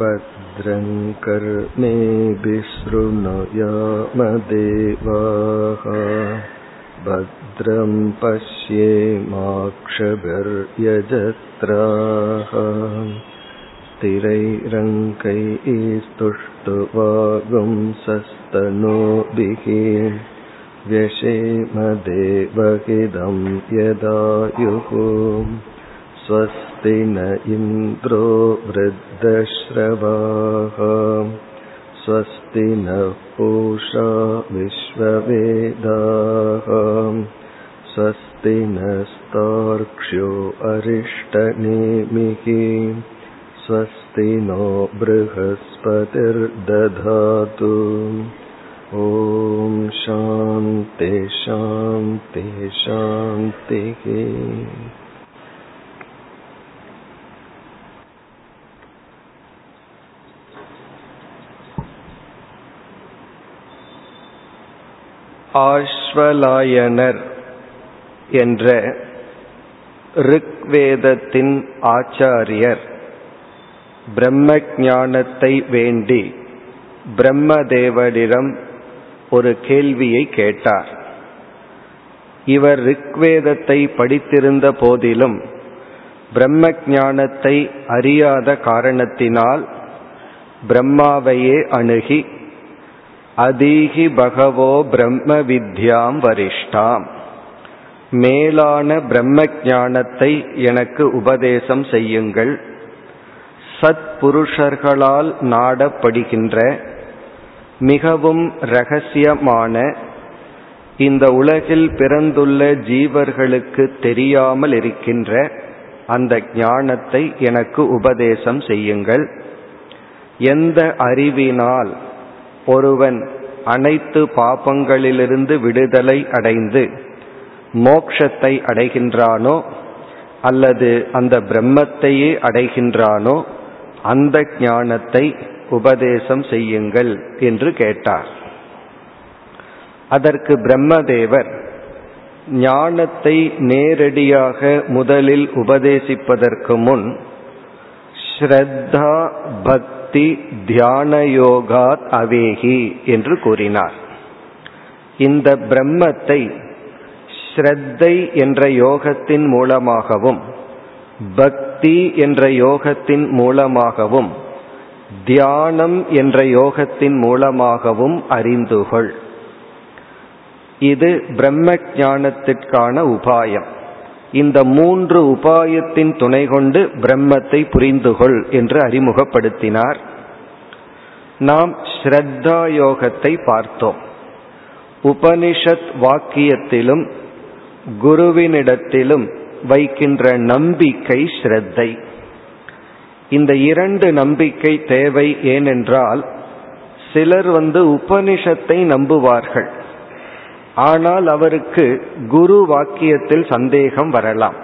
பத்ரங் கர்ணேபிஸ் ஷ்ருணுயாமதேவாஹ பத்ரம் பஷ்யேமாக்ஷபிர்யஜத்ராஹ ஸ்திரைரங்கைஸ்துஷ்டுவாகும்சஸ்தனூபிஹ வ்யசேமதேவஹிதம் யதாயுः ஸ்வஸ்தி ந இந்த்ரோ வ்ருத்தஶ்ரவாः ஸ்வஸ்தி ந பூஷா விஸ்வவேதாः ஸ்வஸ்தி ந ஸ்தார்க்ஷ்யோ அரிஷ்டநேமிः ஸ்வஸ்தி நோ ப்ருஹஸ்பதிர்ததாது. ஓம் சாந்தி சாந்தி சாந்தி. ஆஷ்வலாயனர் என்ற ரிக்வேதத்தின் ஆச்சாரியர் பிரம்ம ஞானத்தை வேண்டி பிரம்மதேவரிடம் ஒரு கேள்வியை கேட்டார். இவர் ரிக்வேதத்தை படித்திருந்த போதிலும் பிரம்ம ஞானத்தை அறியாத காரணத்தினால் பிரம்மாவையே அணுகி அதீஹி பகவோ பிரம்ம வித்யாம் வரிஷ்டாம், மேலான பிரம்ம ஞானத்தை எனக்கு உபதேசம் செய்யுங்கள், சத்புருஷர்களால் நாடப்படுகின்ற மிகவும் இரகசியமான இந்த உலகில் பிறந்துள்ள ஜீவர்களுக்கு தெரியாமல் இருக்கின்ற அந்த ஞானத்தை எனக்கு உபதேசம் செய்யுங்கள். எந்த அறிவினால் ஒருவன் அனைத்து பாபங்களிலிருந்து விடுதலை அடைந்து மோட்சத்தை அடைகின்றானோ அல்லது அந்த பிரம்மத்தையே அடைகின்றானோ அந்த ஞானத்தை உபதேசம் செய்யுங்கள் என்று கேட்டார். அதற்கு பிரம்மதேவர், ஞானத்தை நேரடியாக முதலில் உபதேசிப்பதற்கு முன் ஸ்ரத்தா பக்தி தியானயோகாத் அவேஹி என்று கூறினார். இந்த பிரம்மத்தை ஸ்ரத்தை என்ற யோகத்தின் மூலமாகவும் பக்தி என்ற யோகத்தின் மூலமாகவும் தியானம் என்ற யோகத்தின் மூலமாகவும் அறிந்துகொள். இது பிரம்ம ஞானத்திற்கான உபாயம். இந்த மூன்று உபாயத்தின் துணை கொண்டு பிரம்மத்தை புரிந்துகொள் என்று அறிமுகப்படுத்தினார். நாம் ஸ்ரத்தா யோகத்தை பார்த்தோம். உபனிஷத் வாக்கியத்திலும் குருவினிடத்திலும் வைக்கின்ற நம்பிக்கை ஸ்ரத்தை. இந்த இரண்டு நம்பிக்கை தேவை. ஏனென்றால் சிலர் உபனிஷத்தை நம்புவார்கள், ஆனால் அவருக்கு குரு வாக்கியத்தில் சந்தேகம் வரலாம்.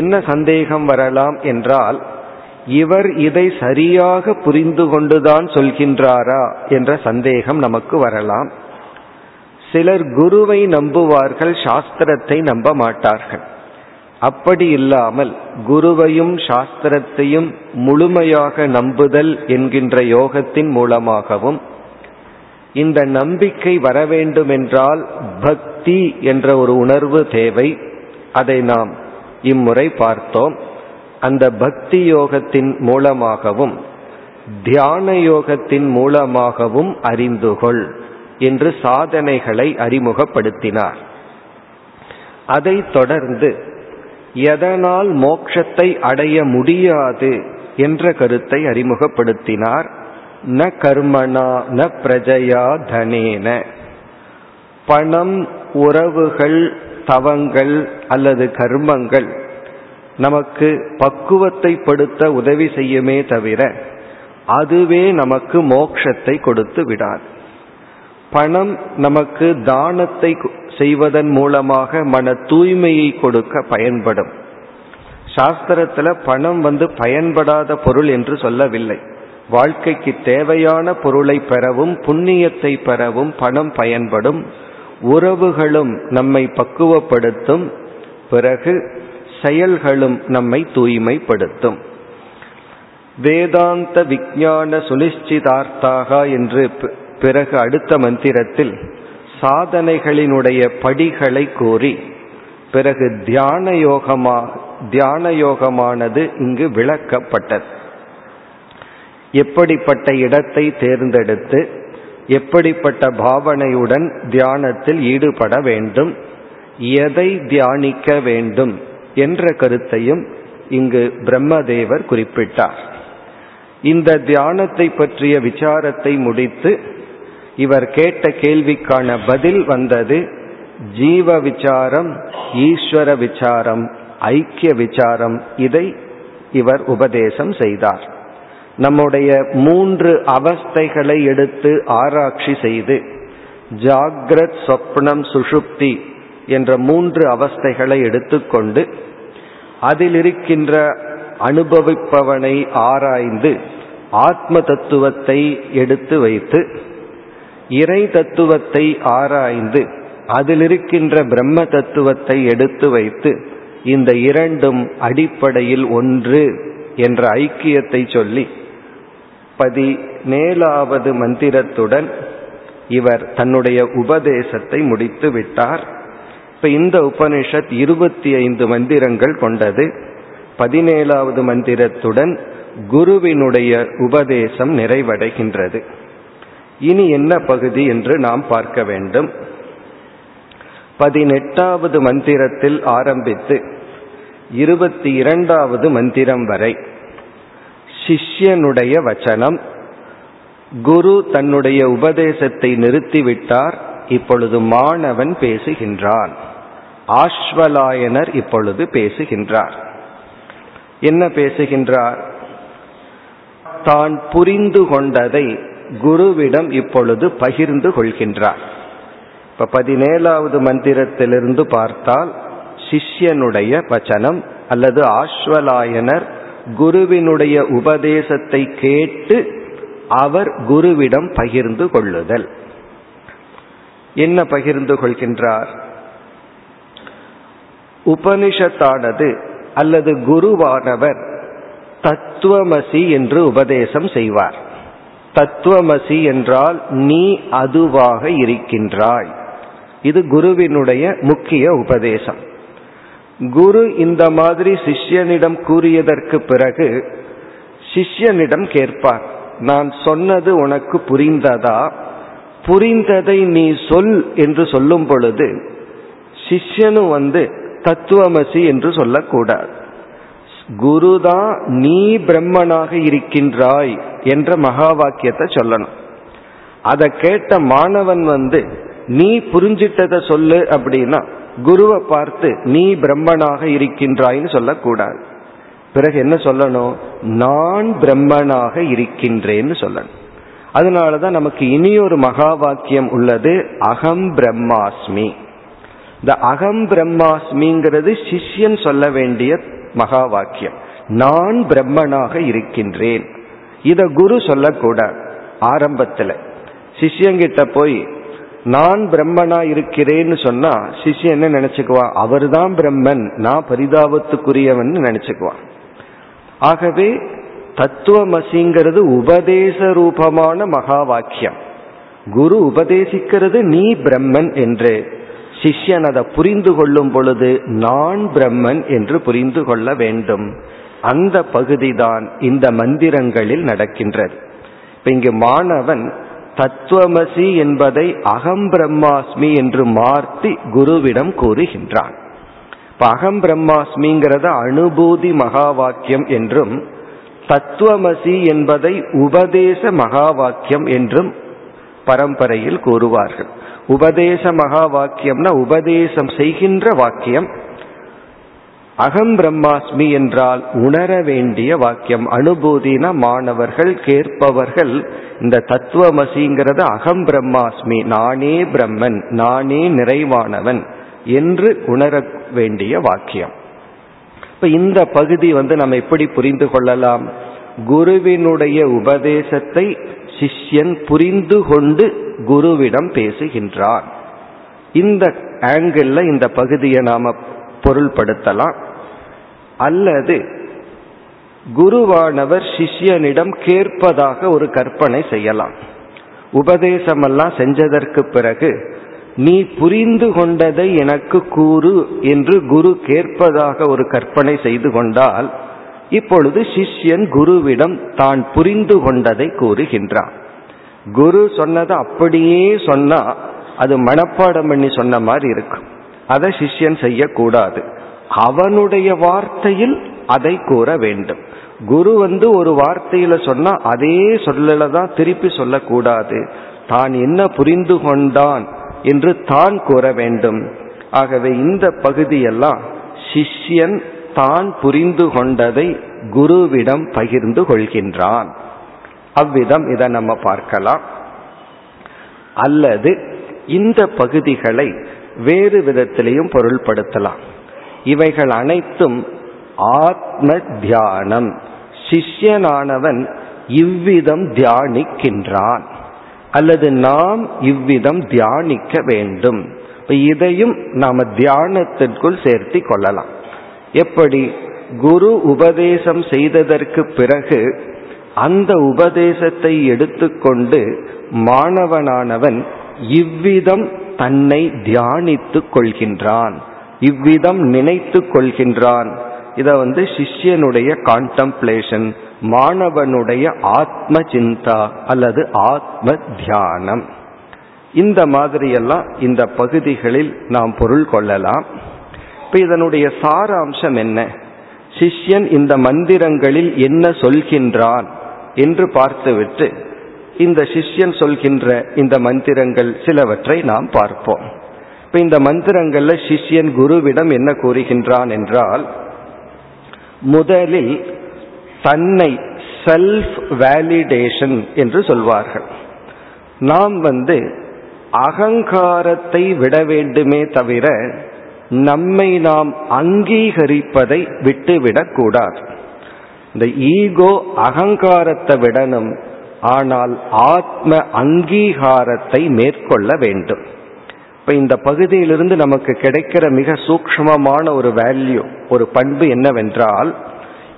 என்ன சந்தேகம் வரலாம் என்றால், இவர் இதை சரியாக புரிந்து கொண்டுதான் சொல்கின்றாரா என்ற சந்தேகம் நமக்கு வரலாம். சிலர் குருவை நம்புவார்கள், சாஸ்திரத்தை நம்ப மாட்டார்கள். அப்படி இல்லாமல் குருவையும் சாஸ்திரத்தையும் முழுமையாக நம்புதல் என்கின்ற யோகத்தின் மூலமாகவும், இந்த நம்பிக்கை வர வேண்டுமென்றால் பக்தி என்ற ஒரு உணர்வு தேவை. அதை நாம் இம்முறை பார்த்தோம். அந்த பக்தி யோகத்தின் மூலமாகவும் தியான யோகத்தின் மூலமாகவும் அறிந்துகொள் என்று சாதனைகளை அறிமுகப்படுத்தினார். அதை தொடர்ந்து எதனால் மோட்சத்தை அடைய முடியாது என்ற கருத்தை அறிமுகப்படுத்தினார். ந கர்மணா ந பிரஜயா தனேன, பணம், உறவுகள், தவங்கள் அல்லது கர்மங்கள் நமக்கு பக்குவத்தை படுத்த உதவி செய்யுமே தவிர அதுவே நமக்கு மோட்சத்தை கொடுத்து விடாது. பணம் நமக்கு தானத்தை செய்வதன் மூலமாக மன தூய்மையை கொடுக்க பயன்படும். சாஸ்திரத்தில் பணம் பயன்படாத பொருள் என்று சொல்லவில்லை. வாழ்க்கைக்கு தேவையான பொருளை பெறவும் புண்ணியத்தை பெறவும் பணம் பயன்படும். உறவுகளும் நம்மை பக்குவப்படுத்தும். பிறகு செயல்களும் நம்மை தூய்மைப்படுத்தும். வேதாந்த விஞ்ஞான சுனிச்சிதார்த்தாக என்று பிறகு அடுத்த மந்திரத்தில் சாதனைகளினுடைய படிகளை கூறி பிறகு தியான யோகமானது இங்கு விளக்கப்பட்டது. எப்படிப்பட்ட இடத்தை தேர்ந்தெடுத்து எப்படிப்பட்ட பாவனையுடன் தியானத்தில் ஈடுபட வேண்டும், எதை தியானிக்க வேண்டும் என்ற கருத்தையும் இங்கு பிரம்மதேவர் குறிப்பிட்டார். இந்த தியானத்தை பற்றிய விசாரத்தை முடித்து இவர் கேட்ட கேள்விக்கான பதில் வந்தது. ஜீவ விசாரம், ஈஸ்வர விசாரம், ஐக்கிய விசாரம், இதை இவர் உபதேசம் செய்தார். நம்முடைய 3 அவஸ்தைகளை எடுத்து ஆராய்ச்சி செய்து ஜாக்ரத், சொப்னம், சுஷுப்தி என்ற 3 அவஸ்தைகளை எடுத்துக்கொண்டு அதில் இருக்கின்ற அனுபவிப்பவனை ஆராய்ந்து ஆத்ம தத்துவத்தை எடுத்து வைத்து இறை தத்துவத்தை ஆராய்ந்து அதிலிருக்கின்ற பிரம்ம தத்துவத்தை எடுத்து வைத்து இந்த 2 அடிப்படையில் ஒன்று என்ற ஐக்கியத்தை சொல்லி 17வது மந்திரத்துடன் இவர் தன்னுடைய உபதேசத்தை முடித்து விட்டார். இப்போ இந்த உபனிஷத் 25 மந்திரங்கள் கொண்டது. 17வது மந்திரத்துடன் குருவினுடைய உபதேசம் நிறைவடைகின்றது. இனி என்ன பகுதி என்று நாம் பார்க்க வேண்டும். 18வது மந்திரத்தில் ஆரம்பித்து 22வது மந்திரம் வரை சிஷ்யனுடைய வச்சனம். குரு தன்னுடைய உபதேசத்தை நிறுத்திவிட்டார். இப்பொழுது மாணவன் பேசுகின்றான். ஆஸ்வலாயனர் இப்பொழுது பேசுகின்றார். என்ன பேசுகின்றார்? தான் புரிந்து கொண்டதை குருவிடம் இப்பொழுது பகிர்ந்து கொள்கின்றார். இப்ப 17வது மந்திரத்திலிருந்து பார்த்தால் சிஷ்யனுடைய வச்சனம் அல்லது ஆஸ்வலாயனர் குருவினுடைய உபதேசத்தை கேட்டு அவர் குருவிடம் பகிர்ந்து கொள்ளுதல். என்ன பகிர்ந்து கொள்கின்றார்? உபனிஷத்தானது அல்லது குருவானவர் தத்துவமசி என்று உபதேசம் செய்வார். தத்துவமசி என்றால் நீ அதுவாக இருக்கின்றாய். இது குருவினுடைய முக்கிய உபதேசம். குரு இந்த மாதிரி சிஷ்யனிடம் கூறியதற்கு பிறகு சிஷ்யனிடம் கேட்பார், நான் சொன்னது உனக்கு புரிந்ததா, புரிந்ததை நீ சொல் என்று சொல்லும் பொழுது சிஷ்யனும் தத்துவமசி என்று சொல்லக்கூடாது. குருதான் நீ பிரம்மனாக இருக்கின்றாய் என்ற மகா வாக்கியத்தை சொல்லணும். அதை கேட்ட மாணவன் நீ புரிஞ்சிட்டதை சொல்லு அப்படின்னா குருவை பார்த்து நீ பிரம்மனாக இருக்கின்றாய்ன்னு சொல்லக்கூடாது. பிறகு என்ன சொல்லணும்? நான் பிரம்மனாக இருக்கின்றேன்னு சொல்லணும். அதனாலதான் நமக்கு இனியொரு மகா வாக்கியம் உள்ளது, அகம் பிரம்மாஸ்மி. இந்த அகம் பிரம்மாஸ்மிங்கிறது சிஷ்யன் சொல்ல வேண்டிய மகா வாக்கியம். நான் பிரம்மனாக இருக்கின்றேன், இத குரு சொல்லக்கூடாது. ஆரம்பத்தில் சிஷ்யங்கிட்ட போய் நான் பிரம்மனா இருக்கிறேன்னு சொன்னா சிஷ்யன் என்ன நினைச்சுக்குவான்? அவர் தான் பிரம்மன், நான் பரிதாபத்துக்குரியவன் நினைச்சுக்குவான். ஆகவே தத்துவமசிங்கிறது உபதேச ரூபமான மகா வாக்கியம். குரு உபதேசிக்கிறது நீ பிரம்மன் என்று. சிஷ்யன் அதை புரிந்து கொள்ளும் பொழுது நான் பிரம்மன் என்று புரிந்து கொள்ள வேண்டும். அந்த பகுதிதான் இந்த மந்திரங்களில் நடக்கின்றது. இப்ப இங்கு மாணவன் தத்துவமசி என்பதை அகம் பிரம்மாஸ்மி என்று மாற்றி குருவிடம் கூறுகின்றான். இப்ப அகம் பிரம்மாஸ்மிங்கிறத அனுபூதி மகா வாக்கியம் என்றும் தத்துவமசி என்பதை உபதேச மகா வாக்கியம் என்றும் பரம்பரையில் கூறுவார்கள். உபதேச மகா வாக்கியம்னா உபதேசம் செய்கின்ற வாக்கியம். அகம் பிரம்மாஸ்மி என்றால் உணர வேண்டிய வாக்கியம். அனுபூதினா மாணவர்கள், கேட்பவர்கள் இந்த தத்துவமசிங்கிறது அகம் பிரம்மாஸ்மி, நானே பிரம்மன், நானே நிறைவானவன் என்று உணர வேண்டிய வாக்கியம். இப்ப இந்த பகுதி நம்ம எப்படி புரிந்து கொள்ளலாம்? குருவினுடைய உபதேசத்தை சிஷ்யன் புரிந்து கொண்டு குருவிடம் பேசுகின்றான். இந்த ஆங்கிள், இந்த பகுதியை நாம பொருள்படுத்தலாம். அல்லது குருவானவர் சிஷ்யனிடம் கேட்பதாக ஒரு கற்பனை செய்யலாம். உபதேசமெல்லாம் செஞ்சதற்கு பிறகு நீ புரிந்து கொண்டதை எனக்கு கூறு என்று குரு கேட்பதாக ஒரு கற்பனை செய்து கொண்டால், இப்பொழுது சிஷ்யன் குருவிடம் தான் புரிந்து கொண்டதை கூறுகின்றான். குரு சொன்னதை அப்படியே சொன்னா அது மனப்பாடம் பண்ணி சொன்ன மாதிரி இருக்கும். அதை சிஷ்யன் செய்யக்கூடாது. அவனுடைய வார்த்தையில் அதை கூற வேண்டும். குரு ஒரு வார்த்தையில சொன்னா அதே சொல்லல தான் திருப்பி சொல்லக்கூடாது. தான் என்ன புரிந்து கொண்டான் என்று தான் கூற வேண்டும். ஆகவே இந்த பகுதியெல்லாம் சிஷ்யன் தான் புரிந்து கொண்டதை குருவிடம் பகிர்ந்து கொள்கின்றான். அவ்விதம் இதை நம்ம பார்க்கலாம். அல்லது இந்த பகுதிகளை வேறு விதத்திலையும் பொருள்படுத்தலாம். இவைகள் அனைத்தும் ஆத்ம தியானம். சிஷ்யனானவன் இவ்விதம் தியானிக்கின்றான் அல்லது நாம் இவ்விதம் தியானிக்க வேண்டும். இதையும் நாம் தியானத்திற்குள் சேர்த்தி கொள்ளலாம். எப்படி குரு உபதேசம் செய்ததற்கு பிறகு அந்த உபதேசத்தை எடுத்துக்கொண்டு மாணவனானவன் இவ்விதம் தன்னை தியானித்து கொள்கின்றான், இவ்விதம் நினைத்து கொள்கின்றான். இதை சிஷ்யனுடைய கான்டம்ப்ளேஷன், மாணவனுடைய ஆத்ம சிந்தா அல்லது ஆத்ம தியானம். இந்த மாதிரியெல்லாம் இந்த பகுதிகளில் நாம் பொருள் கொள்ளலாம். இப்போ இதனுடைய சாராம்சம் என்ன? சிஷ்யன் இந்த மந்திரங்களில் என்ன சொல்கின்றான் என்று பார்த்துவிட்டு இந்த சிஷ்யன் சொல்கின்ற இந்த மந்திரங்கள் சிலவற்றை நாம் பார்ப்போம். இப்போ இந்த மந்திரங்கள்ல சிஷ்யன் குருவிடம் என்ன கூறுகின்றான் என்றால், முதலில் தன்னை செல்ஃப் வேலிடேஷன் என்று சொல்வார்கள். நாம் அகங்காரத்தை விட வேண்டுமே தவிர நம்மை நாம் அங்கீகரிப்பதை விட்டுவிடக்கூடாது. இந்த ஈகோ அகங்காரத்தை விடணும், ஆனால் ஆத்ம அங்கீகாரத்தை மேற்கொள்ள வேண்டும். இப்போ இந்த பகுதியிலிருந்து நமக்கு கிடைக்கிற மிக சூக்ஷ்மமான ஒரு வேல்யூ, ஒரு பண்பு என்னவென்றால்,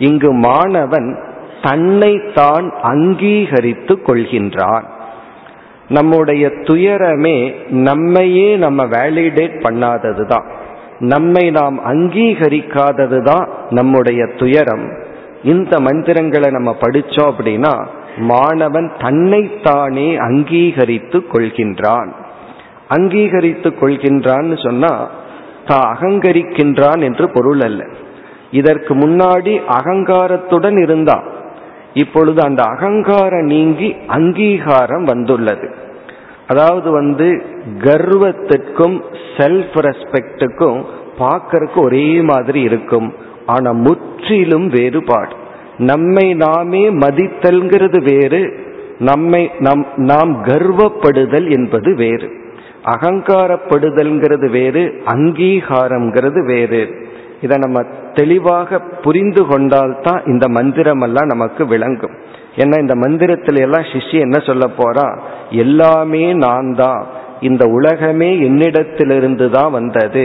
இங்கு மாணவன் தன்னை தான் அங்கீகரித்து கொள்கின்றான். நம்முடைய துயரமே நம்மையே நம்ம வேலிடேட் பண்ணாதது தான், நம்மை நாம் அங்கீகரிக்காதது தான் நம்முடைய துயரம். இந்த மந்திரங்களை நம்ம படித்தோம் அப்படின்னா மாணவன் தன்னைத்தானே அங்கீகரித்து கொள்கின்றான். அங்கீகரித்து கொள்கின்றான்னு சொன்னா தான் அகங்கரிக்கின்றான் என்று பொருள் அல்ல. இதற்கு முன்னாடி அகங்காரத்துடன் இருந்தான், இப்பொழுது அந்த அகங்காரம் நீங்கி அங்கீகாரம் வந்துள்ளது. அதாவது கர்வத்திற்கும் செல்ஃப் ரெஸ்பெக்டுக்கும் பார்க்கறதுக்கு ஒரே மாதிரி இருக்கும், ஆனா முற்றிலும் வேறுபாடு. நம்மை நாமே மதித்தல்கிறது வேறு, நாம் கர்வப்படுதல் என்பது வேறு. அகங்காரப்படுதல்ங்கிறது வேறு, அங்கீகாரம்ங்கிறது வேறு. இதை நம்ம தெளிவாக புரிந்து கொண்டால்தான் இந்த மந்திரமெல்லாம் நமக்கு விளங்கும். ஏன்னா இந்த மந்திரத்தில எல்லாம் சிஷ்ய என்ன சொல்ல போறா, எல்லாமே நான் தான், இந்த உலகமே என்னிடத்திலிருந்து தான் வந்தது,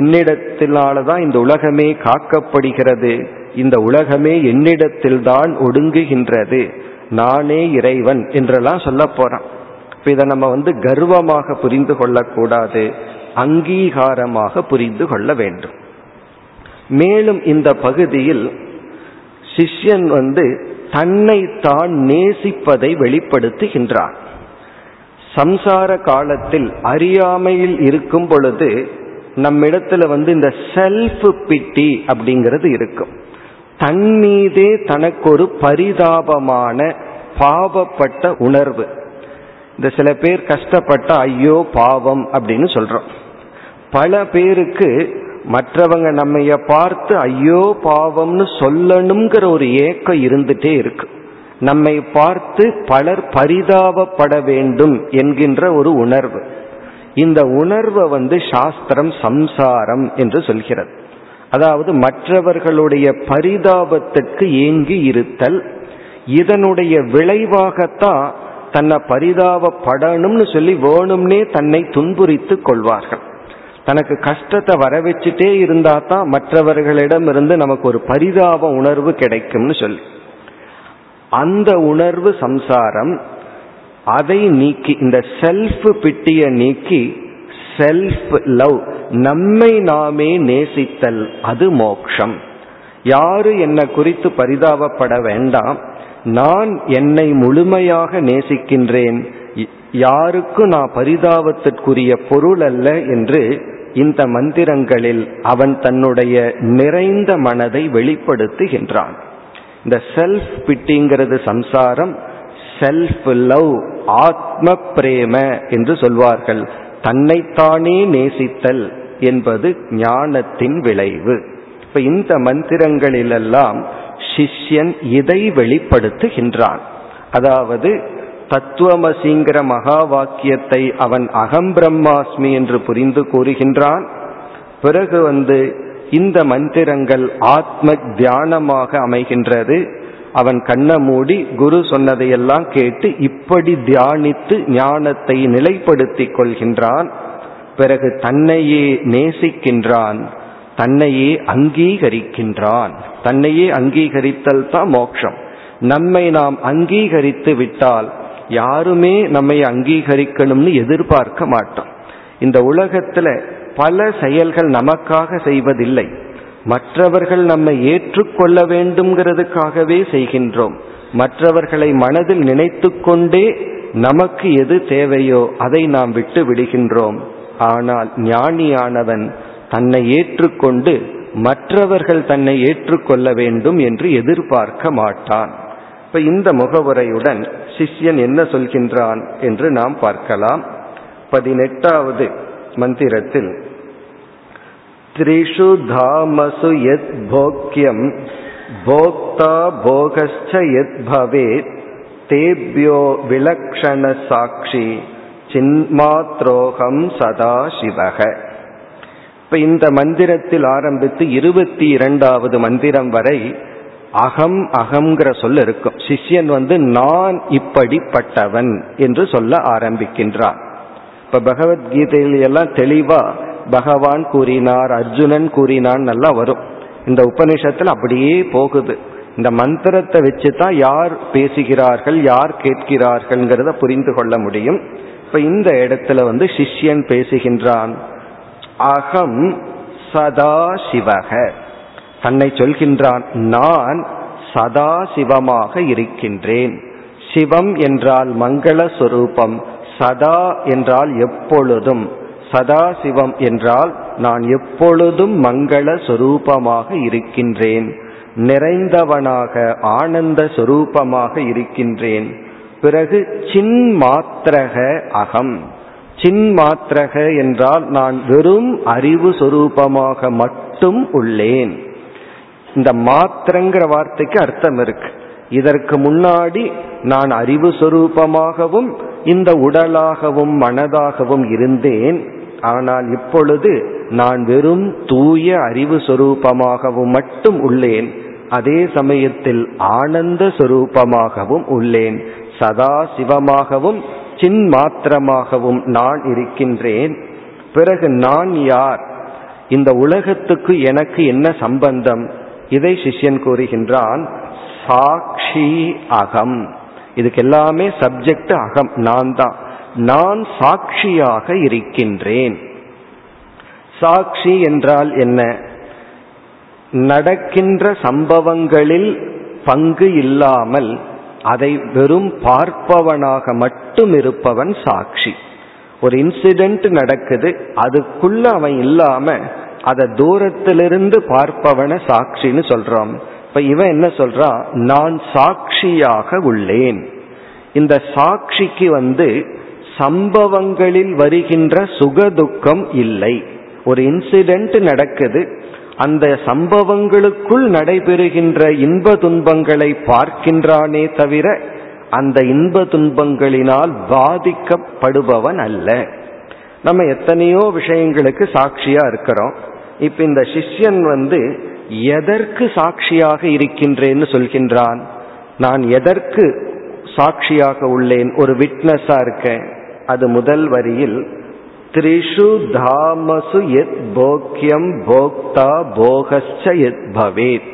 என்னிடத்தினால்தான் இந்த உலகமே காக்கப்படுகிறது, இந்த உலகமே என்னிடத்தில்தான் ஒடுங்குகின்றது, நானே இறைவன் என்றெல்லாம் சொல்ல போறான். இதை நம்ம கர்வமாக புரிந்து கொள்ளக்கூடாது, அங்கீகாரமாக புரிந்து கொள்ள வேண்டும். மேலும் இந்த பகுதியில் சிஷ்யன் தன்னைத்தான் நேசிப்பதை வெளிப்படுத்துகின்றான். சம்சார காலத்தில் அறியாமையில் இருக்கும் பொழுது நம்மிடத்துல இந்த செல்ஃப் பிட்டி அப்படிங்கிறது இருக்கும். தன்மீதே தனக்கு ஒரு பரிதாபமான பாவப்பட்ட உணர்வு. இந்த சில பேர் கஷ்டப்பட்ட ஐயோ பாவம் அப்படின்னு சொல்றோம். பல பேருக்கு மற்றவங்க நம்மைய பார்த்து ஐயோ பாவம்னு சொல்லணுங்கிற ஒரு ஏக்கம் இருந்துட்டே இருக்கு. நம்மை பார்த்து பலர் பரிதாபப்பட வேண்டும் என்கின்ற ஒரு உணர்வு. இந்த உணர்வை சாஸ்திரம் சம்சாரம் என்று சொல்கிறது. அதாவது மற்றவர்களுடைய பரிதாபத்துக்கு ஏங்கி இருத்தல், இதனுடைய விளைவாகத்தான் தன்னை பரிதாபப்படணும்னு சொல்லி வேணும்னே தன்னை துன்புரித்து கொள்வார்கள். தனக்கு கஷ்டத்தை வர வச்சுட்டே இருந்தா தான் மற்றவர்களிடம் இருந்து நமக்கு ஒரு பரிதாப உணர்வு கிடைக்கும்னு சொல்லி, அந்த உணர்வு சம்சாரம். அதை நீக்கி, இந்த செல்ஃப் பிட்டியை நீக்கி செல்ஃப் லவ், நம்மை நாமே நேசித்தல், அது மோக்ஷம். யாரு என்னை குறித்து பரிதாபப்பட வேண்டாம், நான் என்னை முழுமையாக நேசிக்கின்றேன், யாருக்கும் நான் பரிதாபத்திற்குரிய பொருள் அல்ல என்று இந்த மந்திரங்களில் அவன் தன்னுடைய நிறைந்த மனதை வெளிப்படுத்துகின்றான். இந்த செல்ஃப் பிட்டிங்கிறது சம்சாரம், செல்ஃப் லவ் ஆத்ம பிரேம என்று சொல்வார்கள். தன்னைத்தானே நேசித்தல் என்பது ஞானத்தின் விளைவு. இப்ப இந்த மந்திரங்களிலெல்லாம் சிஷ்யன் இதை வெளிப்படுத்துகின்றான். அதாவது தத்துவமசிங்கிற மகா வாக்கியத்தை அவன் அகம் பிரம்மாஸ்மி என்று புரிந்து கூறுகின்றான். பிறகு இந்த மந்திரங்கள் ஆத்ம தியானமாக அமைகின்றது. அவன் கண்ணை மூடி குரு சொன்னதையெல்லாம் கேட்டு இப்படி தியானித்து ஞானத்தை நிலைப்படுத்தி கொள்கின்றான். பிறகு தன்னையே நேசிக்கின்றான், தன்னையே அங்கீகரிக்கின்றான். தன்னையே அங்கீகரித்தல் தான் மோட்சம். நம்மை நாம் அங்கீகரித்து விட்டால் யாருமே நம்மை அங்கீகரிக்கணும்னு எதிர்பார்க்க மாட்டோம். இந்த உலகத்துல பல செயல்கள் நமக்காக செய்வதில்லை, மற்றவர்கள் நம்மை ஏற்றுக்கொள்ள வேண்டும்ங்கிறதுக்காகவே செய்கின்றோம். மற்றவர்களை மனதில் நினைத்து கொண்டே நமக்கு எது தேவையோ அதை நாம் விட்டு விடுகின்றோம். ஆனால் ஞானியானவன் தன்னை ஏற்றுக்கொண்டு மற்றவர்கள் தன்னை ஏற்றுக்கொள்ள வேண்டும் என்று எதிர்பார்க்க மாட்டான். இப்ப இந்த முகவுரையுடன் சிஷ்யன் என்ன சொல்கின்றான் என்று நாம் பார்க்கலாம். 18வது மந்திரத்தில் த்ரிஷு தாமசு யத் போக்யம் போக்தா போகஸ்ச யத் பவேத் தேப்யோ விலக்ஷண சாட்சி சின்மாத்ரோகம் சதா சிவஹ. இப்ப இந்த மந்திரத்தில் ஆரம்பித்து 22வது மந்திரம் வரை அகம் அகம்ங்கிற சொல்ல இருக்கும். சிஷ்யன் நான் இப்படிப்பட்டவன் என்று சொல்ல ஆரம்பிக்கின்றான். இப்ப பகவத்கீதையிலெல்லாம் தெளிவா பகவான் கூறினார், அர்ஜுனன் கூறினான், நல்லா வரும். இந்த உபநிஷத்துல அப்படியே போகுது. இந்த மந்திரத்தை வச்சுதான் யார் பேசுகிறார்கள், யார் கேட்கிறார்கள்ங்கிறத புரிந்து கொள்ள முடியும். இப்ப இந்த இடத்துல சிஷ்யன் பேசுகின்றான். அகம் சதா சிவக, தன்னை சொல்கின்றான், நான் சதா சிவமாக இருக்கின்றேன். சிவம் என்றால் மங்களஸ்வரூபம், சதா என்றால் எப்பொழுதும், சதா சிவம் என்றால் நான் எப்பொழுதும் மங்கள சொரூபமாக இருக்கின்றேன், நிறைந்தவனாக ஆனந்த சொரூபமாக இருக்கின்றேன். பிறகு சின்மாத்திரக அகம், சின்மாத்திரக என்றால் நான் வெறும் அறிவு சொரூபமாக மட்டும் உள்ளேன். இந்த மாத்திரங்கிற வார்த்தைக்கு அர்த்தம் இருக்கு. இதற்கு முன்னாடி நான் அறிவு சொரூபமாகவும் இந்த உடலாகவும் மனதாகவும் இருந்தேன். ஆனால் இப்பொழுது நான் வெறும் தூய அறிவு சொரூபமாகவும் மட்டும் உள்ளேன், அதே சமயத்தில் ஆனந்த சொரூபமாகவும் உள்ளேன். சதா சிவமாகவும் சின்மாத்திரமாகவும் நான் இருக்கின்றேன். பிறகு நான் யார், இந்த உலகத்துக்கு எனக்கு என்ன சம்பந்தம், இதை சிஷ்யன் கூறுகின்றான். சாட்சி அகம், இதுக்கு எல்லாமே சப்ஜெக்ட் அகம், நான் தான், நான் சாட்சியாக இருக்கின்றேன். சாட்சி என்றால் என்ன? நடக்கின்ற சம்பவங்களில் பங்கு இல்லாமல் அதை வெறும் பார்ப்பவனாக மட்டும் இருப்பவன் சாட்சி. ஒரு இன்சிடென்ட் நடக்குது, அதுக்குள்ள அவன் இல்லாம அதை தூரத்திலிருந்து பார்ப்பவனை சாட்சின்னு சொல்றான். இப்ப இவன் என்ன சொல்றான்? நான் சாட்சியாக உள்ளேன். இந்த சாட்சிக்கு சம்பவங்களில் வருகின்ற சுகதுக்கம் இல்லை. ஒரு இன்சிடென்ட் நடக்குது, அந்த சம்பவங்களுக்குள் நடைபெறுகின்ற இன்ப துன்பங்களை பார்க்கின்றானே தவிர அந்த இன்ப துன்பங்களினால் பாதிக்கப்படுபவன் அல்ல. நம்ம எத்தனையோ விஷயங்களுக்கு சாட்சியா இருக்கிறோம். இப்ப இந்த சிஷ்யன் எதற்கு சாட்சியாக இருக்கின்றேன்னு சொல்கின்றான். நான் எதற்கு சாட்சியாக உள்ளேன், ஒரு விட்னஸா இருக்கேன். அது முதல் வரியில் த்ரிஷு தாமசு யத் போக்யம் போக்தா போகஸ்ச யத் பவேத்.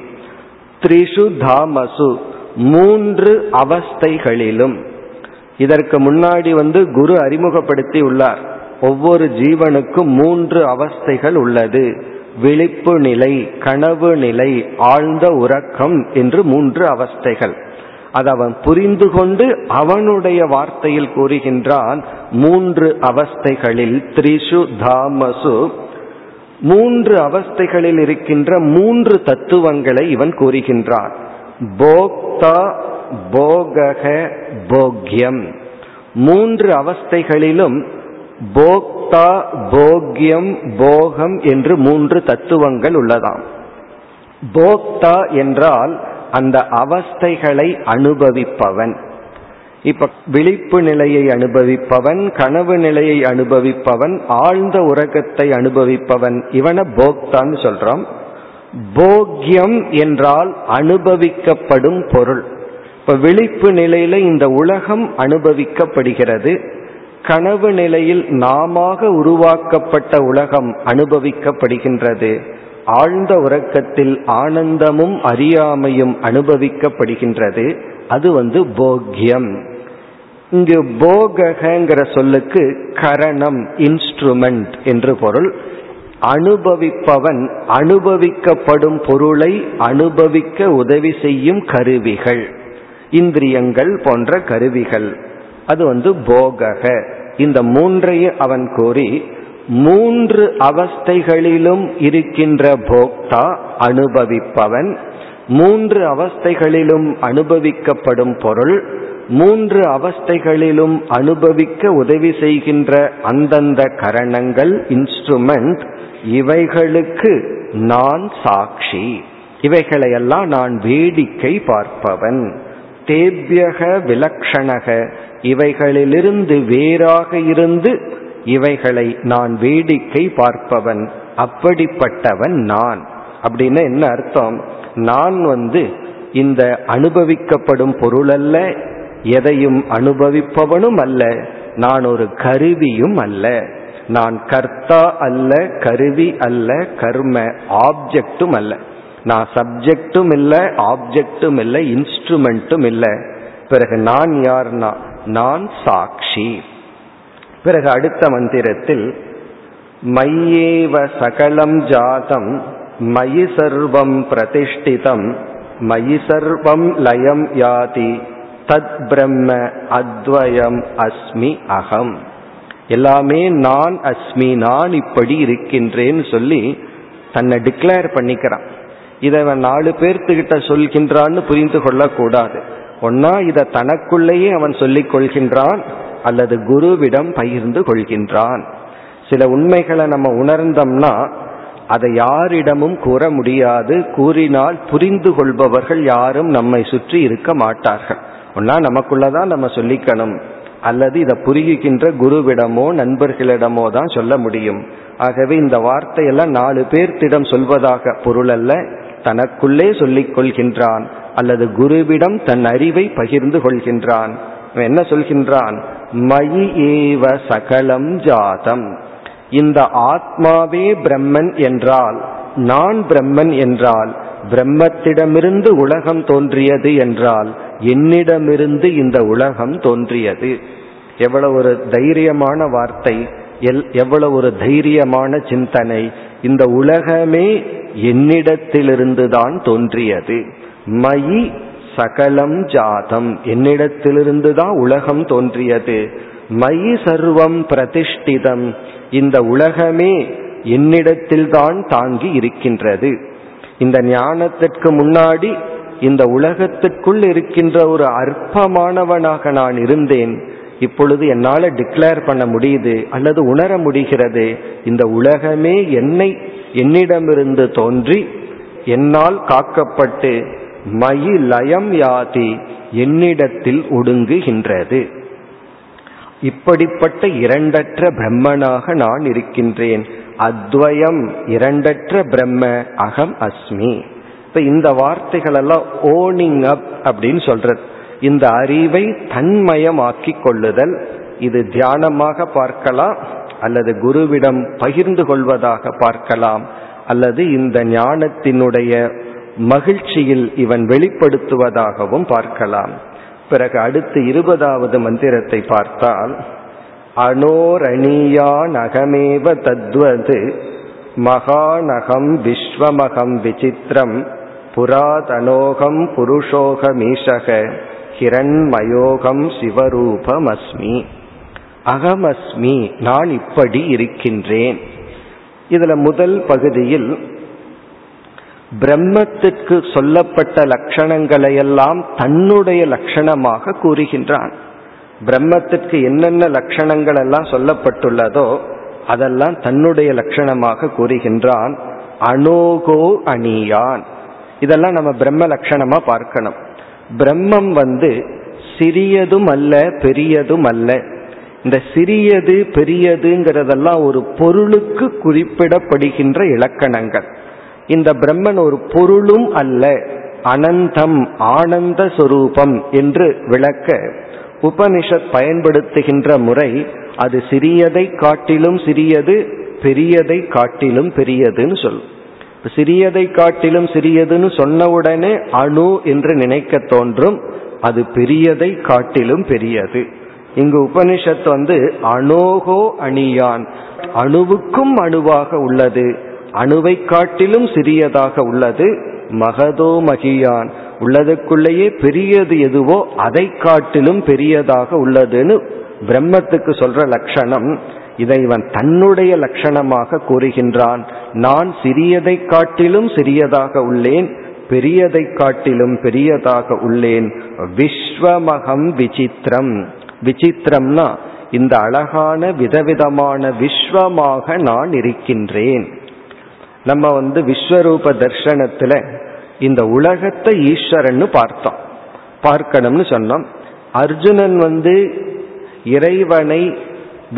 த்ரிஷு தாமசு மூன்று அவஸ்தைகளிலும். இதற்கு முன்னாடி குரு அறிமுகப்படுத்தி உள்ளார். ஒவ்வொரு ஜீவனுக்கும் மூன்று அவஸ்தைகள் உள்ளது. விழிப்பு நிலை, கனவு நிலை, ஆழ்ந்த உறக்கம் என்று மூன்று அவஸ்தைகள். அது அவன் புரிந்து கொண்டு அவனுடைய வார்த்தையில் கூறுகின்றான். மூன்று அவஸ்தைகளில் த்ரிஷு தாமசு மூன்று அவஸ்தைகளில் இருக்கின்ற மூன்று தத்துவங்களை இவன் கூறுகின்றான். போக்தா, போகக, போக்யம். மூன்று அவஸ்தைகளிலும் போக்தா, போக்யம், போகம் என்று மூன்று தத்துவங்கள் உள்ளதாம். போக்தா என்றால் அந்த அவஸ்தைகளை அனுபவிப்பவன். இப்ப விழிப்பு நிலையை அனுபவிப்பவன், கனவு நிலையை அனுபவிப்பவன், ஆழ்ந்த உறக்கத்தை அனுபவிப்பவன், இவனை போக்தான்னு சொல்றோம். போக்யம் என்றால் அனுபவிக்கப்படும் பொருள். இப்ப விழிப்பு நிலையில இந்த உலகம் அனுபவிக்கப்படுகிறது, கனவு நிலையில் நாம உருவாக்கப்பட்ட உலகம் அனுபவிக்கப்படுகின்றது, ஆழ்ந்த உறக்கத்தில் ஆனந்தமும் அறியாமையும் அனுபவிக்கப்படுகின்றது. அது போக்யம். இங்கு போகங்கிற சொல்லுக்கு கரணம், இன்ஸ்ட்ருமெண்ட் என்று பொருள். அனுபவிப்பவன், அனுபவிக்கப்படும் பொருளை அனுபவிக்க உதவி செய்யும் கருவிகள், இந்திரியங்கள் போன்ற கருவிகள். அது போகக. இந்த மூன்றையும் அவன் கூறி மூன்று அவஸ்தைகளிலும் இருக்கின்ற போக்தா அனுபவிப்பவன், மூன்று அவஸ்தைகளிலும் அனுபவிக்கப்படும் பொருள், மூன்று அவஸ்தைகளிலும் அனுபவிக்க உதவி செய்கின்ற அந்தந்த கரணங்கள், இன்ஸ்ட்ருமெண்ட், இவைகளுக்கு நான் சாட்சி, இவைகளையெல்லாம் நான் வேடிக்கை பார்ப்பவன். தேவ்யக விலக்ஷணக, இவைகளிலிருந்து வேறாக இருந்து இவைகளை நான் வேடிக்கை பார்ப்பவன், அப்படிப்பட்டவன் நான். அப்படின்னு என்ன அர்த்தம்? நான் இந்த அனுபவிக்கப்படும் பொருள் அல்ல, எதையும் அனுபவிப்பவனும் அல்ல, நான் ஒரு கருவியும் அல்ல, நான் கர்த்தா அல்ல, கருவி அல்ல, கர்ம ஆப்ஜெக்டும் அல்ல, நான் சப்ஜெக்டும் இல்லை, ஆப்ஜெக்டும் இல்லை, இன்ஸ்ட்ருமெண்ட்டும் இல்லை. பிறகு நான் யார்னா நான் சாட்சி. பிறகு அடுத்த மந்திரத்தில் மய்யேவ சகலம் ஜாதம் மயி சர்வம் பிரதிஷ்டிதம் மயி சர்வம் லயம் யாதி தத் பிரம்ம அத்வயம் அஸ்மி அகம். எல்லாமே நான் அஸ்மி, நான் இப்படி இருக்கின்றேன்னு சொல்லி தன்னை டிக்ளேர் பண்ணிக்கிறான். இதை அவன் 4 பேர்த்துக்கிட்ட சொல்கின்றான்னு புரிந்து கொள்ளக்கூடாது. ஒன்னா இதை தனக்குள்ளேயே அவன் சொல்லிக் கொள்கின்றான், அல்லது குருவிடம் பகிர்ந்து கொள்கின்றான். சில உண்மைகளை நம்ம உணர்ந்தோம்னா அதை யாரிடமும் கூற முடியாது. கூறினால் புரிந்து கொள்பவர்கள் யாரும் நம்மை சுற்றி இருக்க மாட்டார்கள். ஒன்னா நமக்குள்ளதான் நம்ம சொல்லிக்கணும், அல்லது இதை புரிகின்ற குருவிடமோ நண்பர்களிடமோ தான் சொல்ல முடியும். ஆகவே இந்த வார்த்தையெல்லாம் 4 பேர்த்திடம் சொல்வதாக பொருள் அல்ல, தனக்குள்ளே சொல்லிக் கொள்கின்றான் அல்லது குருவிடம் தன் அறிவை பகிர்ந்து கொள்கின்றான். என்ன சொல்கின்றான்? மயி ஏவ சகலம் ஜாதம். இந்த ஆத்மாவே பிரம்மன் என்றால், நான் பிரம்மன் என்றால், பிரம்மத்திடமிருந்து உலகம் தோன்றியது என்றால், என்னிடமிருந்து இந்த உலகம் தோன்றியது. எவ்வளவு ஒரு தைரியமான வார்த்தை, எவ்வளவு ஒரு தைரியமான சிந்தனை. இந்த உலகமே என்னிடத்திலிருந்து தான் தோன்றியது. மயி சகலம் ஜாதம், என்னிடத்திலிருந்து தான் உலகம் தோன்றியது. மயி சர்வம் பிரதிஷ்டிதம், இந்த உலகமே என்னிடத்தில்தான் தாங்கி இருக்கின்றது. இந்த ஞானத்திற்கு முன்னாடி இந்த உலகத்திற்குள் இருக்கின்ற ஒரு அற்பமானவனாக நான் இருந்தேன். இப்பொழுது என்னால் டிக்ளேர் பண்ண முடியுது அல்லது உணர முடிகிறது, இந்த உலகமே என்னிடமிருந்து தோன்றி என்னால் காக்கப்பட்டு மயி லயம் யாதி, என்னிடத்தில் ஒடுங்குகின்றது. இப்படிப்பட்ட இரண்டற்ற பிரம்மனாக நான் இருக்கின்றேன். அத்வயம், இரண்டற்ற பிரம்ம, அகம் அஸ்மி. இப்ப இந்த வார்த்தைகளெல்லாம் ஓனிங் அப் அப்படின்னு சொல்றது. இந்த அறிவை தன்மயமாக்கி கொள்ளுதல். இது தியானமாக பார்க்கலாம், அல்லது குருவிடம் பகிர்ந்து கொள்வதாக பார்க்கலாம். அல்லது இந்த ஞானத்தினுடைய மகிழ்ச்சியில் இவன் வெளிப்படுத்துவதாகவும் பார்க்கலாம். பிறகு அடுத்து 20வது மந்திரத்தை பார்த்தால், அனோரணியான் அகமேவ தத்வது மகாநகம் விஸ்வமகம் விசித்திரம் புராதனோகம் புருஷோகமீஷக ஹிரண்மயோகம் சிவரூபமஸ்மி. அகமஸ்மி, நான் இப்படி இருக்கின்றேன். இதுல முதல் பகுதியில் பிரம்மத்துக்கு சொல்லப்பட்ட லட்சணங்களையெல்லாம் தன்னுடைய லட்சணமாக கூறுகின்றான். பிரம்மத்திற்கு என்னென்ன லட்சணங்கள் எல்லாம் சொல்லப்பட்டுள்ளதோ அதெல்லாம் தன்னுடைய லட்சணமாக கூறுகின்றான். அனோகோ அணியான், இதெல்லாம் நம்ம பிரம்ம லட்சணமா பார்க்கணும். பிரம்மம் சிறியதும் அல்ல பெரியதும் அல்ல. இந்த சிறியது பெரியதுங்கிறதெல்லாம் ஒரு பொருளுக்கு குறிப்பிடப்படுகின்ற இலக்கணங்கள். இந்த பிரம்மன் ஒரு பொருளும் அல்ல, அனந்தம் ஆனந்த சொரூபம் என்று விளக்க உபனிஷத் பயன்படுத்துகின்ற முறை அது சிறியதை காட்டிலும் சிறியது, பெரியதை காட்டிலும் பெரியதுன்னு சொல்லும். சிறியதை காட்டிலும் சிறியதுன்னு சொன்னவுடனே அணு என்று நினைக்க தோன்றும். அது பெரியதை காட்டிலும் பெரியது. இங்கு உபனிஷத் அணோகோ அணியான், அணுவுக்கும் அணுவாக உள்ளது, அணுவை காட்டிலும் சிறியதாக உள்ளது. மகதோ மகியான், உள்ளதுக்குள்ளேயே பெரியது எதுவோ அதை காட்டிலும் பெரியதாக உள்ளதுன்னு பிரம்மத்துக்கு சொல்ற லட்சணம். இதை இவன் தன்னுடைய லட்சணமாக கூறுகின்றான். நான் சிறியதை காட்டிலும் சிறியதாக உள்ளேன், பெரியதை காட்டிலும் பெரியதாக உள்ளேன். விஸ்வமகம் விசித்திரம், விசித்திரம்னா இந்த அழகான விதவிதமான விஸ்வமாக நான் இருக்கின்றேன். நம்ம விஸ்வரூப தர்சனத்துல இந்த உலகத்தை ஈஸ்வரன்னு பார்க்கணும்னு சொன்னோம். அர்ஜுனன் இறைவனை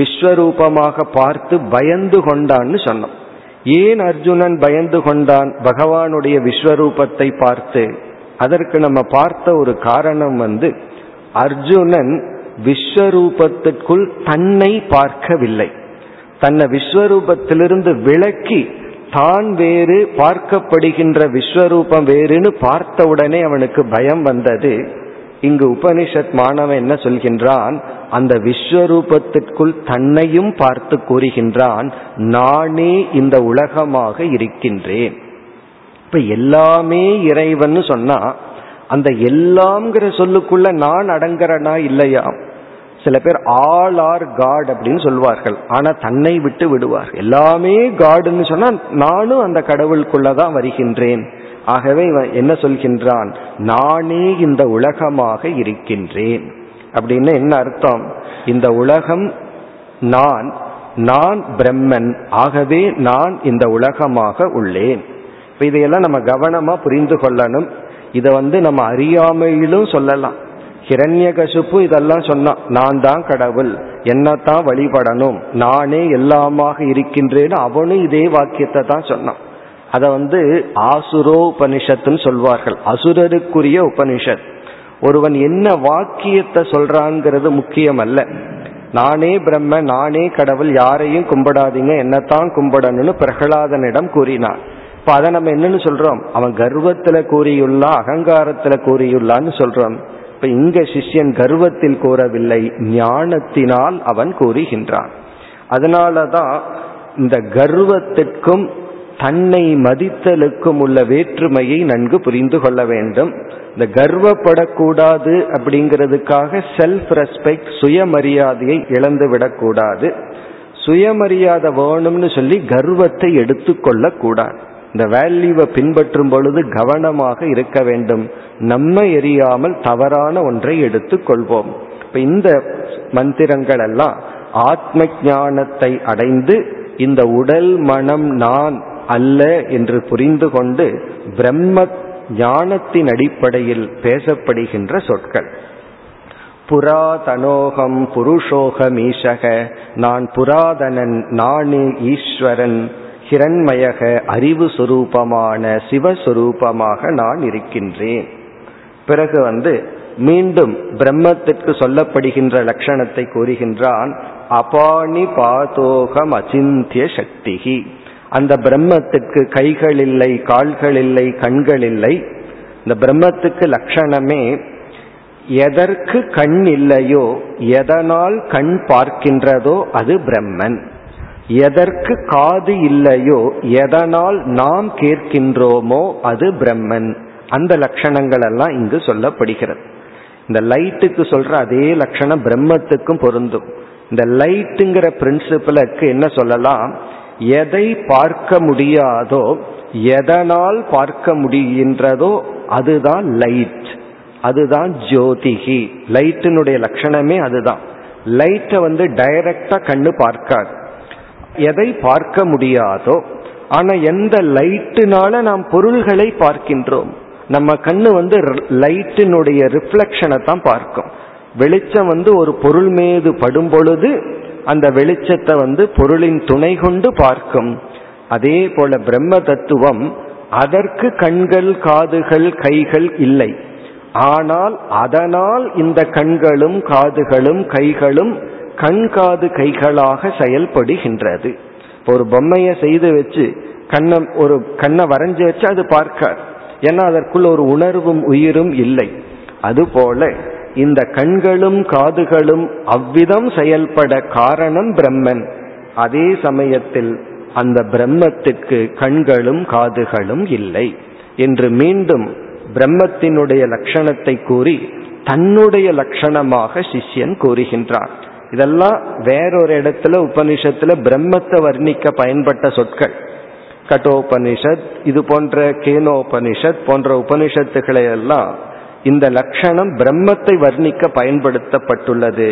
விஸ்வரூபமாக பார்த்து பயந்து கொண்டான்னு சொன்னோம். ஏன் அர்ஜுனன் பயந்து கொண்டான் பகவானுடைய விஸ்வரூபத்தை பார்த்து? அதற்கு நம்ம பார்த்த ஒரு காரணம் அர்ஜுனன் விஸ்வரூபத்திற்குள் தன்னை பார்க்கவில்லை. தன்னை விஸ்வரூபத்திலிருந்து விலக்கி தான் வேறு, பார்க்கப்படுகின்ற விஸ்வரூபம் வேறுன்னு பார்த்தவுடனே அவனுக்கு பயம் வந்தது. இங்கு உபனிஷத் மாணவன் என்ன சொல்கின்றான்? அந்த விஸ்வரூபத்திற்குள் தன்னையும் பார்த்து கூறுகின்றான், நானே இந்த உலகமாக இருக்கின்றேன். இப்ப எல்லாமே இறைவன்னு சொன்னா அந்த எல்லாம்ங்கிற சொல்லுக்குள்ள நான் அடங்குறனா இல்லையா? சில பேர் ஆல் ஆர் காட் அப்படின்னு சொல்வார்கள், ஆனா தன்னை விட்டு விடுவார்கள். எல்லாமே காடுன்னு சொன்னா நானும் அந்த கடவுளுக்குள்ளதான் வருகின்றேன். ஆகவே இவன் என்ன சொல்கின்றான்? நானே இந்த உலகமாக இருக்கின்றேன். அப்படின்னு என்ன அர்த்தம்? இந்த உலகம் நான், நான் பிரம்மன், ஆகவே நான் இந்த உலகமாக உள்ளேன். இப்ப இதையெல்லாம் நம்ம கவனமா புரிந்து கொள்ளணும். இதை நம்ம அறியாமையிலும் சொல்லலாம். ஹிரண்யகசுப்பு இதெல்லாம் சொன்னா, நான் தான் கடவுள், என்னத்தான் வழிபடணும், நானே எல்லாமாக இருக்கின்றேன்னு அவனும் இதே வாக்கியத்தை தான் சொன்னான். அதை ஆசுரோ உபனிஷத்துன்னு சொல்வார்கள், அசுரருக்குரிய உபனிஷத். ஒருவன் என்ன வாக்கியத்தை சொல்றான்ங்கிறது முக்கியம் அல்ல. நானே பிரம்ம, நானே கடவுள், யாரையும் கும்பிடாதீங்க, என்னத்தான் கும்பிடணும்னு பிரகலாதனிடம் கூறினான். இப்போ அதை நம்ம என்னன்னு சொல்றோம்? அவன் கர்வத்தில் கூறியுள்ளா, அகங்காரத்தில் கூறியுள்ளான்னு சொல்றோம். இப்ப இங்க சிஷ்யன் கர்வத்தில் கூறவில்லை, ஞானத்தினால் அவன் கூறுகின்றான். அதனாலதான் இந்த கர்வத்திற்கும் தன்னை மதித்தலுக்கும் உள்ள வேற்றுமையை நன்கு புரிந்து கொள்ள வேண்டும். இந்த கர்வப்படக்கூடாது அப்படிங்கிறதுக்காக செல்ஃப் ரெஸ்பெக்ட், சுயமரியாதையை இழந்துவிடக்கூடாது. சுயமரியாதை வேணும்னு சொல்லி கர்வத்தை எடுத்துக்கொள்ள கூடாது. இந்த வேல்யூவை பின்பற்றும் பொழுது கவனமாக இருக்க வேண்டும். நம்ம எரியாமல் தவறான ஒன்றை எடுத்து கொள்வோம். இப்ப இந்த மந்திரங்கள் எல்லாம் ஆத்ம ஞானத்தை அடைந்து இந்த உடல் மனம் நான் அல்ல என்று புரிந்து கொண்டு பிரம்ம ஞானத்தின் அடிப்படையில் பேசப்படுகின்ற சொற்கள். புராதனோகம் புருஷோகம் ஈசக, நான் புராதனன், நானே ஈஸ்வரன். கிரண்மயக, அறிவு சுரூபமான சிவஸ்வரூபமாக நான் இருக்கின்றேன். பிறகு மீண்டும் பிரம்மத்திற்கு சொல்லப்படுகின்ற லட்சணத்தை கூறுகின்றான். அபானி பாதோகம் அசிந்திய சக்திகி. அந்த பிரம்மத்துக்கு கைகள் இல்லை, கால்கள் இல்லை, கண்கள் இல்லை. இந்த பிரம்மத்துக்கு லட்சணமே எதற்கு கண் இல்லையோ, எதனால் கண் பார்க்கின்றதோ அது பிரம்மன். எதற்கு காது இல்லையோ, எதனால் நாம் கேட்கின்றோமோ அது பிரம்மன். அந்த லட்சணங்கள் எல்லாம் இங்கு சொல்லப்படுகிறது. இந்த லைட்டுக்கு சொல்ற அதே லட்சணம் பிரம்மத்துக்கும் பொருந்தும். இந்த லைட்டுங்கிற பிரின்சிபலுக்கு என்ன சொல்லலாம், எதை பார்க்க முடியாதோ, எதனால் பார்க்க முடிகின்றதோ அதுதான் லைட், அதுதான் ஜோதிகி. லைட்டினுடைய லட்சணமே அதுதான். லைட்டை டைரக்டா கண்ணு பார்க்காது, எதை பார்க்க முடியாதோ. ஆனா எந்த லைட்டுனால நாம் பொருள்களை பார்க்கின்றோம், நம்ம கண்ணு லைட்டினுடைய ரிஃப்ளெக்ஷனை தான் பார்க்கும். வெளிச்சம் ஒரு பொருள் மீது படும் பொழுது அந்த வெளிச்சத்தை பொருளின் துணை கொண்டு பார்க்கும். அதே போல பிரம்ம தத்துவம், அதற்கு கண்கள், காதுகள், கைகள் இல்லை. ஆனால் அதனால் இந்த கண்களும் காதுகளும் கைகளும் கண் காது கைகளாக செயல்படுகின்றது. ஒரு பொம்மையை செய்து வச்சு ஒரு கண்ணை வரைஞ்சி வச்சு அது பார்க்காது, ஏன்னா அதற்குள்ள ஒரு உணர்வும் உயிரும் இல்லை. அதுபோல இந்த கண்களும் காதுகளும் அவ்விதம் செயல்பட காரணம் பிரம்மன். அதே சமயத்தில் அந்த பிரம்மத்துக்கு கண்களும் காதுகளும் இல்லை என்று மீண்டும் பிரம்மத்தினுடைய லட்சணத்தை கூறி தன்னுடைய லட்சணமாக சிஷ்யன் கூறுகின்றான். இதெல்லாம் வேறொரு இடத்துல உபனிஷத்துல பிரம்மத்தை வர்ணிக்க பயன்பட்ட சொற்கள். கட்டோபனிஷத், இது போன்ற கேனோபனிஷத் போன்ற உபனிஷத்துக்களை எல்லாம் இந்த லட்சணம் பிரம்மத்தை வர்ணிக்க பயன்படுத்தப்பட்டுள்ளது.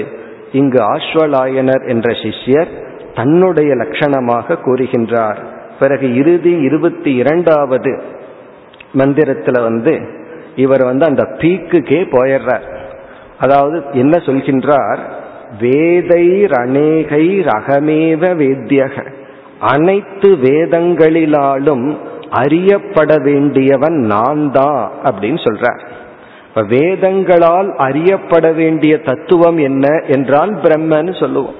இங்கு ஆஸ்வலாயனர் என்ற சிஷ்யர் தன்னுடைய லட்சணமாக கூறுகின்றார். பிறகு இறுதி 22வது மந்திரத்தில் இவர் அந்த பீக்குக்கே போயிடுறார். அதாவது என்ன சொல்கின்றார், வேதை அநேகை ரகமேவ வேத்யக, அனைத்து வேதங்களிலாலும் அறியப்பட வேண்டியவன் நான் தான் அப்படின்னு சொல்றார். இப்ப வேதங்களால் அறியப்பட வேண்டிய தத்துவம் என்ன என்றால் பிரம்மன்னு சொல்லுவோம்.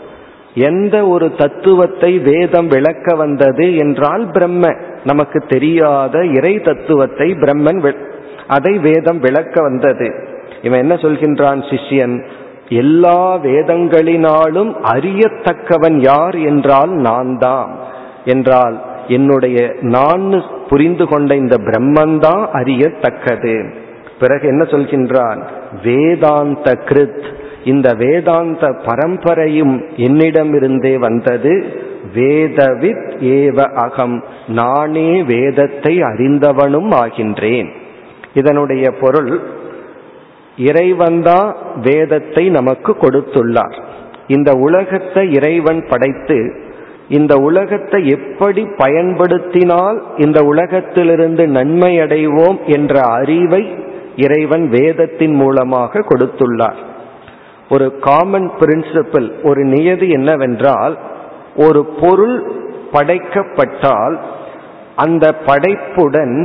எந்த ஒரு தத்துவத்தை வேதம் விளக்க வந்தது என்றால் பிரம்ம. நமக்கு தெரியாத இறை தத்துவத்தை பிரம்மன், அதை வேதம் விளக்க வந்தது. இவன் என்ன சொல்கின்றான் சிஷ்யன், எல்லா வேதங்களினாலும் அறியத்தக்கவன் யார் என்றால் நான் தான் என்றால் என்னுடைய நான் புரிந்து கொண்ட இந்த பிரம்மந்தான் அறியத்தக்கது. பிறகு என்ன சொல்கின்றான், வேதாந்த கிருத், இந்த வேதாந்த பரம்பரையும் என்னிடமிருந்தே வந்தது. வேதவித் ஏவ அகம், நானே வேதத்தை அறிந்தவனும் ஆகின்றேன். இதனுடைய பொருள், இறைவன்தான் வேதத்தை நமக்கு கொடுத்துள்ளார். இந்த உலகத்தை இறைவன் படைத்து இந்த உலகத்தை எப்படி பயன்படுத்தினால் இந்த உலகத்திலிருந்து நன்மை அடைவோம் என்ற அறிவை இறைவன் வேதத்தின் மூலமாக கொடுத்துள்ளார். ஒரு காமன் பிரின்சிபிள், ஒரு நியதி என்னவென்றால், ஒரு பொருள் படைக்கப்பட்டால் அந்த படைப்புடன்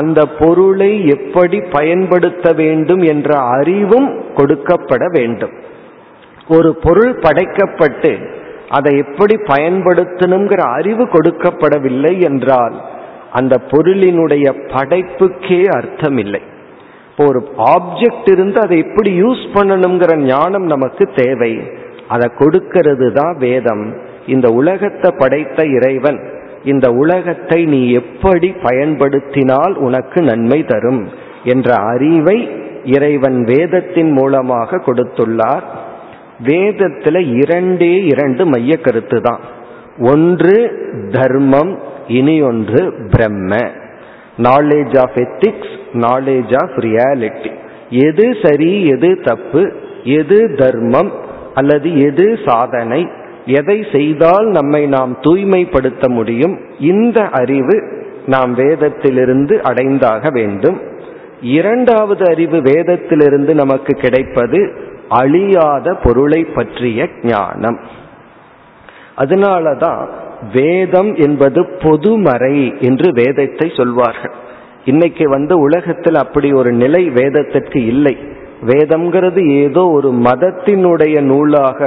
அந்த பொருளை எப்படி பயன்படுத்த வேண்டும் என்ற அறிவும் கொடுக்கப்பட வேண்டும். ஒரு பொருள் படைக்கப்பட்டு அதை எப்படி பயன்படுத்தணுங்கிற அறிவு கொடுக்கப்படவில்லை என்றால் அந்த பொருளினுடைய படைப்புக்கே அர்த்தம் இல்லை. இப்போ ஒரு ஆப்ஜெக்ட் இருந்து அதை எப்படி யூஸ் பண்ணணுங்கிற ஞானம் நமக்கு தேவை. அதை கொடுக்கிறது தான் வேதம். இந்த உலகத்தை படைத்த இறைவன், இந்த உலகத்தை நீ எப்படி பயன்படுத்தினால் உனக்கு நன்மை தரும் என்ற அறிவை இறைவன் வேதத்தின் மூலமாக கொடுத்துள்ளார். வேதத்தில் 2 மைய கருத்து தான். ஒன்று தர்மம், இனி ஒன்று பிரம்ம. Knowledge of ethics, knowledge of reality. எது சரி, எது தப்பு, எது தர்மம் அல்லது எது சாதனை, எதை செய்தால் நம்மை நாம் தூய்மைப்படுத்த முடியும், இந்த அறிவு நாம் வேதத்திலிருந்து அடைந்தாக வேண்டும். 2வது அறிவு வேதத்திலிருந்து நமக்கு கிடைப்பது அழியாத பொருளை பற்றிய ஞானம். அதனாலதான் வேதம் என்பது பொதுமறை என்று வேதத்தை சொல்வார்கள். இன்னைக்கு உலகத்தில் அப்படி ஒரு நிலை வேதத்திற்கு இல்லை. வேதம்ங்கிறது ஏதோ ஒரு மதத்தினுடைய நூலாக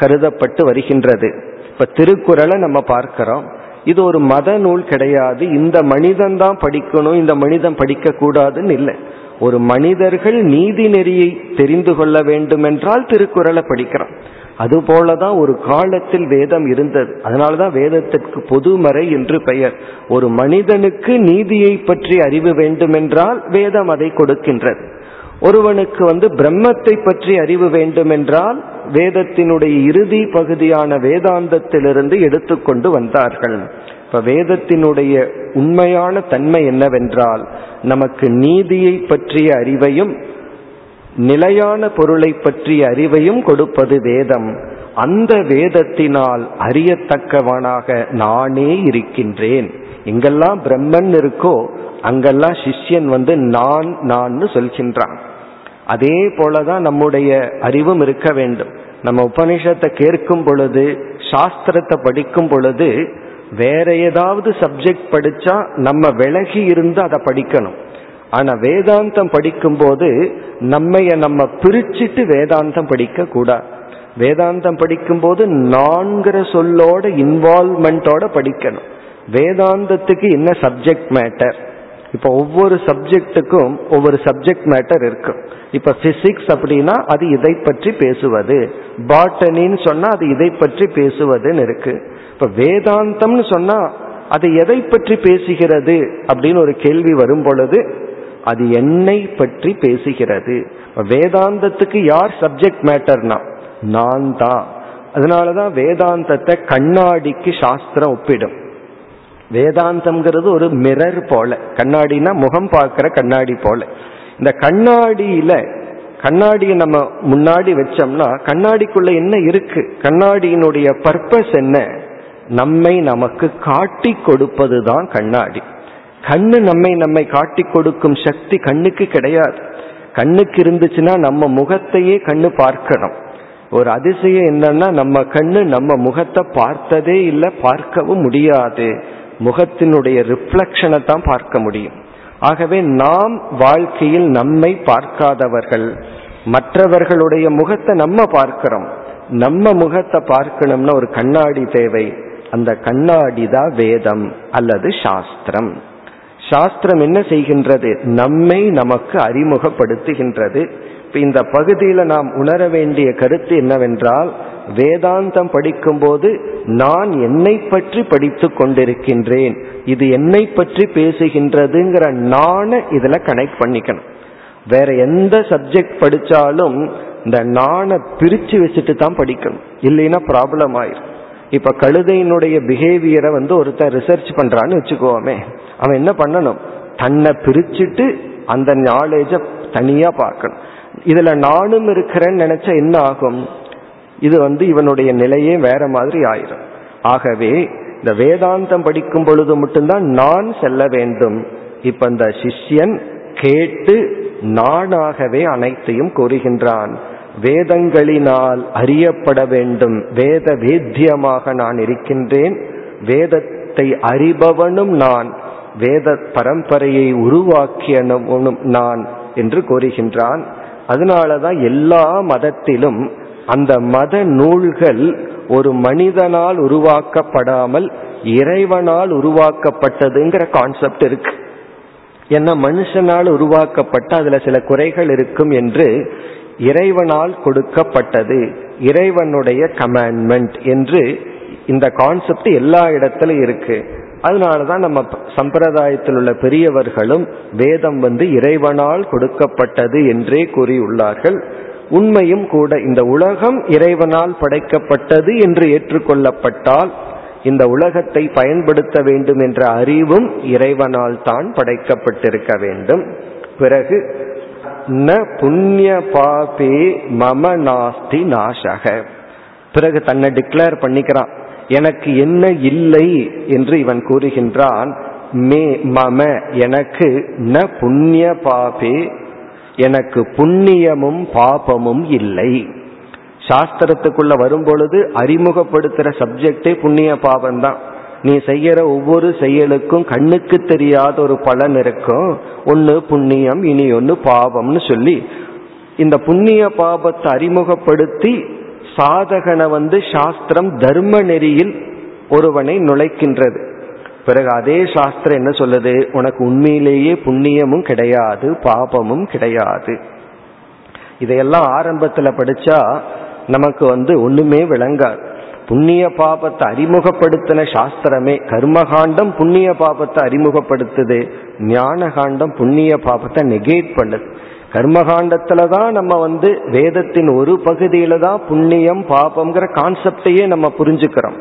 கருதப்பட்டு வருகின்றது. இப்ப திருக்குறளை நம்ம பார்க்கிறோம், இது ஒரு மத நூல் கிடையாது. இந்த மனிதன் தான் படிக்கணும், இந்த மனிதன் படிக்க கூடாதுன்னு இல்லை. ஒரு மனிதர்கள் நீதி நெறியை தெரிந்து கொள்ள வேண்டும் என்றால் திருக்குறளை படிக்கிறோம். அதுபோலதான் ஒரு காலத்தில் வேதம் இருந்தது. அதனாலதான் வேதத்திற்கு பொதுமறை என்று பெயர். ஒரு மனிதனுக்கு நீதியை பற்றி அறிவு வேண்டுமென்றால் வேதம் அதை கொடுக்கின்றது. ஒருவனுக்கு பிரம்மத்தை பற்றி அறிவு வேண்டுமென்றால் வேதத்தினுடைய இறுதி பகுதியான வேதாந்தத்திலிருந்து எடுத்துக்கொண்டு வந்தார்கள். இப்ப வேதத்தினுடைய உண்மையான தன்மை என்னவென்றால், நமக்கு நீதியை பற்றிய அறிவையும் நிலையான பொருளை பற்றிய அறிவையும் கொடுப்பது வேதம். அந்த வேதத்தினால் அறியத்தக்கவனாக நானே இருக்கின்றேன். எங்கெல்லாம் பிரம்மன் இருக்கோ அங்கெல்லாம் சிஷ்யன் நான் நான் சொல்கின்றான். அதே போலதான் நம்முடைய அறிவும் இருக்க வேண்டும். நம்ம உபனிஷத்தை கேட்கும் பொழுது, சாஸ்திரத்தை படிக்கும் பொழுது, வேற ஏதாவது சப்ஜெக்ட் படிச்சா நம்ம விலகி இருந்து அதை படிக்கணும். ஆனா வேதாந்தம் படிக்கும் போது நம்ம பிரிச்சுட்டு வேதாந்தம் படிக்க கூடாது. வேதாந்தம் படிக்கும் போது நான்கிற சொல்லோட இன்வால்மெண்டோட படிக்கணும். வேதாந்தத்துக்கு என்ன சப்ஜெக்ட் மேட்டர்? இப்போ ஒவ்வொரு சப்ஜெக்டுக்கும் ஒவ்வொரு சப்ஜெக்ட் மேட்டர் இருக்கும். இப்போ பிசிக்ஸ் அப்படின்னா அது இதை பற்றி பேசுவது, பாட்டனின்னு சொன்னா அது இதை பற்றி பேசுவதுன்னு இருக்கு. இப்போ வேதாந்தம்னு சொன்னா அது எதை பற்றி பேசுகிறது அப்படின்னு ஒரு கேள்வி வரும் பொழுது அது என்னை பற்றி பேசுகிறது. வேதாந்தத்துக்கு யார் சப்ஜெக்ட் மேட்டர்னா நான் தான். அதனாலதான் வேதாந்தத்தை கண்ணாடிக்கு சாஸ்திரம் ஒப்பிடும். வேதாந்தம்ங்கிறது ஒரு மிரர் போல, கண்ணாடினா முகம் பார்க்கிற கண்ணாடி போல. இந்த கண்ணாடியை நம்ம முன்னாடி வச்சோம்னா கண்ணாடிக்குள்ள என்ன இருக்கு, கண்ணாடியினுடைய பர்பஸ் என்ன, நம்மை நமக்கு காட்டி கொடுப்பது தான் கண்ணாடி. கண்ணு நம்மை காட்டி கொடுக்கும் சக்தி கண்ணுக்கு கிடையாது. கண்ணுக்கு இருந்துச்சுன்னா நம்ம முகத்தையே கண்ணு பார்க்கணும். ஒரு அதிசயம் என்னன்னா நம்ம கண்ணு நம்ம முகத்தை பார்த்ததே இல்லை, பார்க்கவும் முடியாது. முகத்தினுடைய ரிஃப்ளக்ஷனை தான் பார்க்க முடியும். ஆகவே நாம் வாழ்க்கையில் நம்மை பார்க்காதவர்கள். மற்றவர்களுடைய முகத்தை நம்ம பார்க்கிறோம். நம்ம முகத்தை பார்க்கணும்னா ஒரு கண்ணாடி தேவை. அந்த கண்ணாடி தான் வேதம் அல்லது சாஸ்திரம். சாஸ்திரம் என்ன செய்கின்றது? நம்மை நமக்கு அறிமுகப்படுத்துகின்றது. இந்த பகுதியில் நாம் உணர வேண்டிய கருத்து என்னவென்றால், வேதாந்தம் படிக்கும்போது நான் என்னை பற்றி படித்து கொண்டிருக்கின்றேன், இது என்னை பற்றி பேசுகின்றதுங்கிற நான இதில் கனெக்ட் பண்ணிக்கணும். வேற எந்த சப்ஜெக்ட் படித்தாலும் இந்த நானை பிரித்து வச்சுட்டு தான் படிக்கணும், இல்லைன்னா ப்ராப்ளம் ஆயிடும். இப்போ கழுதையினுடைய பிஹேவியரை ஒருத்தன் ரிசர்ச் பண்ணுறான்னு வச்சுக்கோமே, அவன் என்ன பண்ணணும்? தன்னை பிரிச்சுட்டு அந்த நாலேஜை தனியாக பார்க்கணும். இதில் நானும் இருக்கிறேன்னு நினச்சா என்ன ஆகும்? இது இவனுடைய நிலையே வேற மாதிரி ஆயிடும். ஆகவே இந்த வேதாந்தம் படிக்கும் பொழுது மட்டும்தான் நான் செல்ல வேண்டும். இப்போ இந்த சிஷ்யன் கேட்டு நானாகவே அனைத்தையும் கூறுகின்றான். வேதங்களினால் அறியப்பட வேண்டும், வேத வேத்தியமாக நான் இருக்கின்றேன், வேதத்தை அறிபவனும் நான், வேத பரம்பரையை உருவாக்கியவனும் நான் என்று கூறுகின்றான். அதனாலதான் எல்லா மதத்திலும் அந்த மத நூல்கள் ஒரு மனிதனால் உருவாக்கப்படாமல் இறைவனால் உருவாக்கப்பட்டதுங்கிற கான்செப்ட் இருக்கு. ஏன்னா மனுஷனால் உருவாக்கப்பட்ட அதுல சில குறைகள் இருக்கும் என்று இறைவனால் கொடுக்கப்பட்டது, இறைவனுடைய கமாண்ட்மெண்ட் என்று இந்த கான்செப்ட் எல்லா இடத்துலையும் இருக்கு. அதனாலதான் நம்ம சம்பிரதாயத்தில் உள்ள பெரியவர்களும் வேதம் இறைவனால் கொடுக்கப்பட்டது என்றே கூறியுள்ளார்கள். உண்மையும் கூட. இந்த உலகம் இறைவனால் படைக்கப்பட்டது என்று ஏற்றுக்கொள்ளப்பட்டால் இந்த உலகத்தை பயன்படுத்த வேண்டும் என்ற அறிவும் இறைவனால் தான் படைக்கப்பட்டிருக்க வேண்டும். பிறகு ந புண்ணிய பாபே மம நாஸ்தி நாசக. பிறகு தன்னை டிக்ளேர் பண்ணிக்கிறான், எனக்கு என்ன இல்லை என்று இவன் கூறுகின்றான். மே மம எனக்கு, ந புண்ணிய பாபே எனக்கு புண்ணியமும் பாபமும் இல்லை. சாஸ்திரத்துக்குள்ள வரும்பொழுது அறிமுகப்படுத்துகிற சப்ஜெக்டே புண்ணிய பாபம்தான். நீ செய்யற ஒவ்வொரு செயலுக்கும் கண்ணுக்கு தெரியாத ஒரு பலன் இருக்கும். ஒன்று புண்ணியம், இனி ஒன்று பாவம்னு சொல்லி இந்த புண்ணிய பாபத்தை அறிமுகப்படுத்தி சாதகனை சாஸ்திரம் தர்ம நெறியில் ஒருவனை நுழைக்கின்றது. பிறகு அதே சாஸ்திரம் என்ன சொல்லுது, உனக்கு உண்மையிலேயே புண்ணியமும் கிடையாது பாபமும் கிடையாது. இதையெல்லாம் ஆரம்பத்துல படிச்சா நமக்கு ஒண்ணுமே விளங்காது. புண்ணிய பாபத்தை அறிமுகப்படுத்தின சாஸ்திரமே, கர்மகாண்டம் புண்ணிய பாபத்தை அறிமுகப்படுத்துது, ஞான காண்டம் புண்ணிய பாபத்தை நெகேட் பண்ணுது. கர்மகாண்டத்துல தான் நம்ம வேதத்தின் ஒரு பகுதியில தான் புண்ணியம் பாபம்ங்கிற கான்செப்டையே நம்ம புரிஞ்சுக்கிறோம்.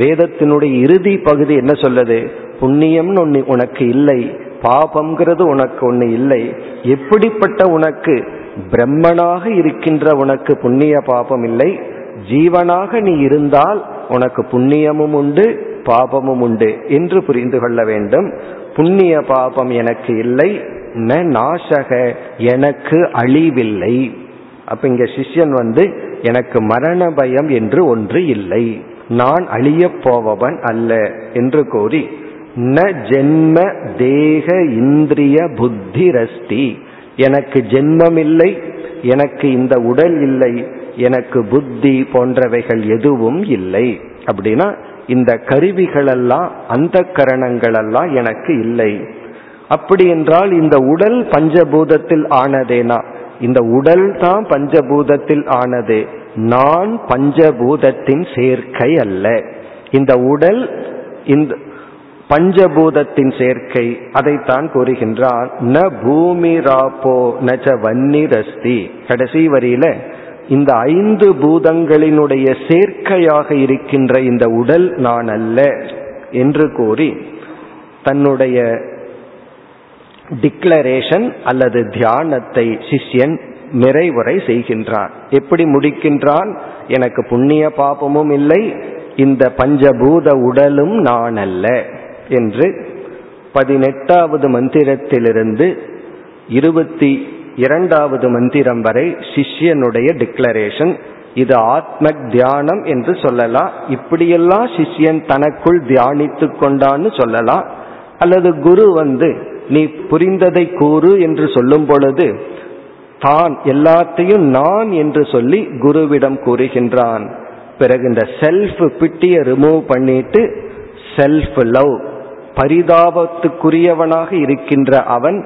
வேதத்தினுடைய இறுதி பகுதி என்ன சொல்லுது, புண்ணியம்னு ஒண்ணு உனக்கு இல்லை, பாபம்ங்கிறது உனக்கு ஒண்ணு இல்லை. எப்படிப்பட்ட உனக்கு பிரம்மனாக இருக்கின்ற உனக்கு புண்ணிய பாபம் இல்லை, ஜீவனாக நீ இருந்தால் உனக்கு புண்ணியமும் உண்டு பாபமும் உண்டு என்று புரிந்து கொள்ள வேண்டும். புண்ணிய பாபம் எனக்கு இல்லை, நாசக எனக்கு அழிவில்லை. அப்ப இங்க சிஷ்யன் எனக்கு மரண பயம் என்று ஒன்று இல்லை, நான் அழிய போவன் அல்ல என்று கூறி, ந ஜென்ம தேக இந்திரிய புத்தி ரஸ்தி, எனக்கு ஜென்மம் இல்லை, எனக்கு இந்த உடல் இல்லை, எனக்கு புத்தி போன்றவைகள் எதுவும் இல்லை. அப்படின்னா இந்த கருவிகளெல்லாம் அந்த கரணங்களெல்லாம் எனக்கு இல்லை. அப்படி என்றால் இந்த உடல் பஞ்சபூதத்தில் ஆனதேனா, இந்த உடல் தான் பஞ்சபூதத்தில் ஆனது, நான் பஞ்சபூதத்தின் சேர்க்கை அல்ல. இந்த உடல் இந்த பஞ்சபூதத்தின் சேர்க்கை, அதைத்தான் கூறுகின்றார். ந பூமி ராப்போ நச்ச வன்னி ரஸ்தி, கடைசி வரியில இந்த 5 பூதங்களினுடைய சேர்க்கையாக இருக்கின்ற இந்த உடல் நான் அல்ல என்று கூறி தன்னுடைய டிக்ளரேஷன் அல்லது தியானத்தை சிஷ்யன் நிறைவுரை செய்கின்றான். எப்படி முடிக்கின்றான், எனக்கு புண்ணிய பாபமும் இல்லை, இந்த பஞ்சபூத உடலும் நான் அல்ல என்று 18வது மந்திரத்திலிருந்து 22வது மந்திரம் வரை சிஷ்யனுடைய டிக்ளரேஷன். இது ஆத்ம தியானம் என்று சொல்லலாம். இப்படியெல்லாம் சிஷ்யன் தனக்குள் தியானித்து கொண்டான்னு சொல்லலாம். அல்லது குரு நீ புரிந்ததை கூறு என்று சொல்லும் பொழுது தான் எல்லாத்தையும் நான் என்று சொல்லி குருவிடம் கூறுகின்றான். பிறகு இந்த செல்ஃப் பிட்டியை ரிமூவ் பண்ணிட்டு செல்ஃப் லவ், பரிதாபத்துக்குரியவனாக இருக்கின்ற அவன்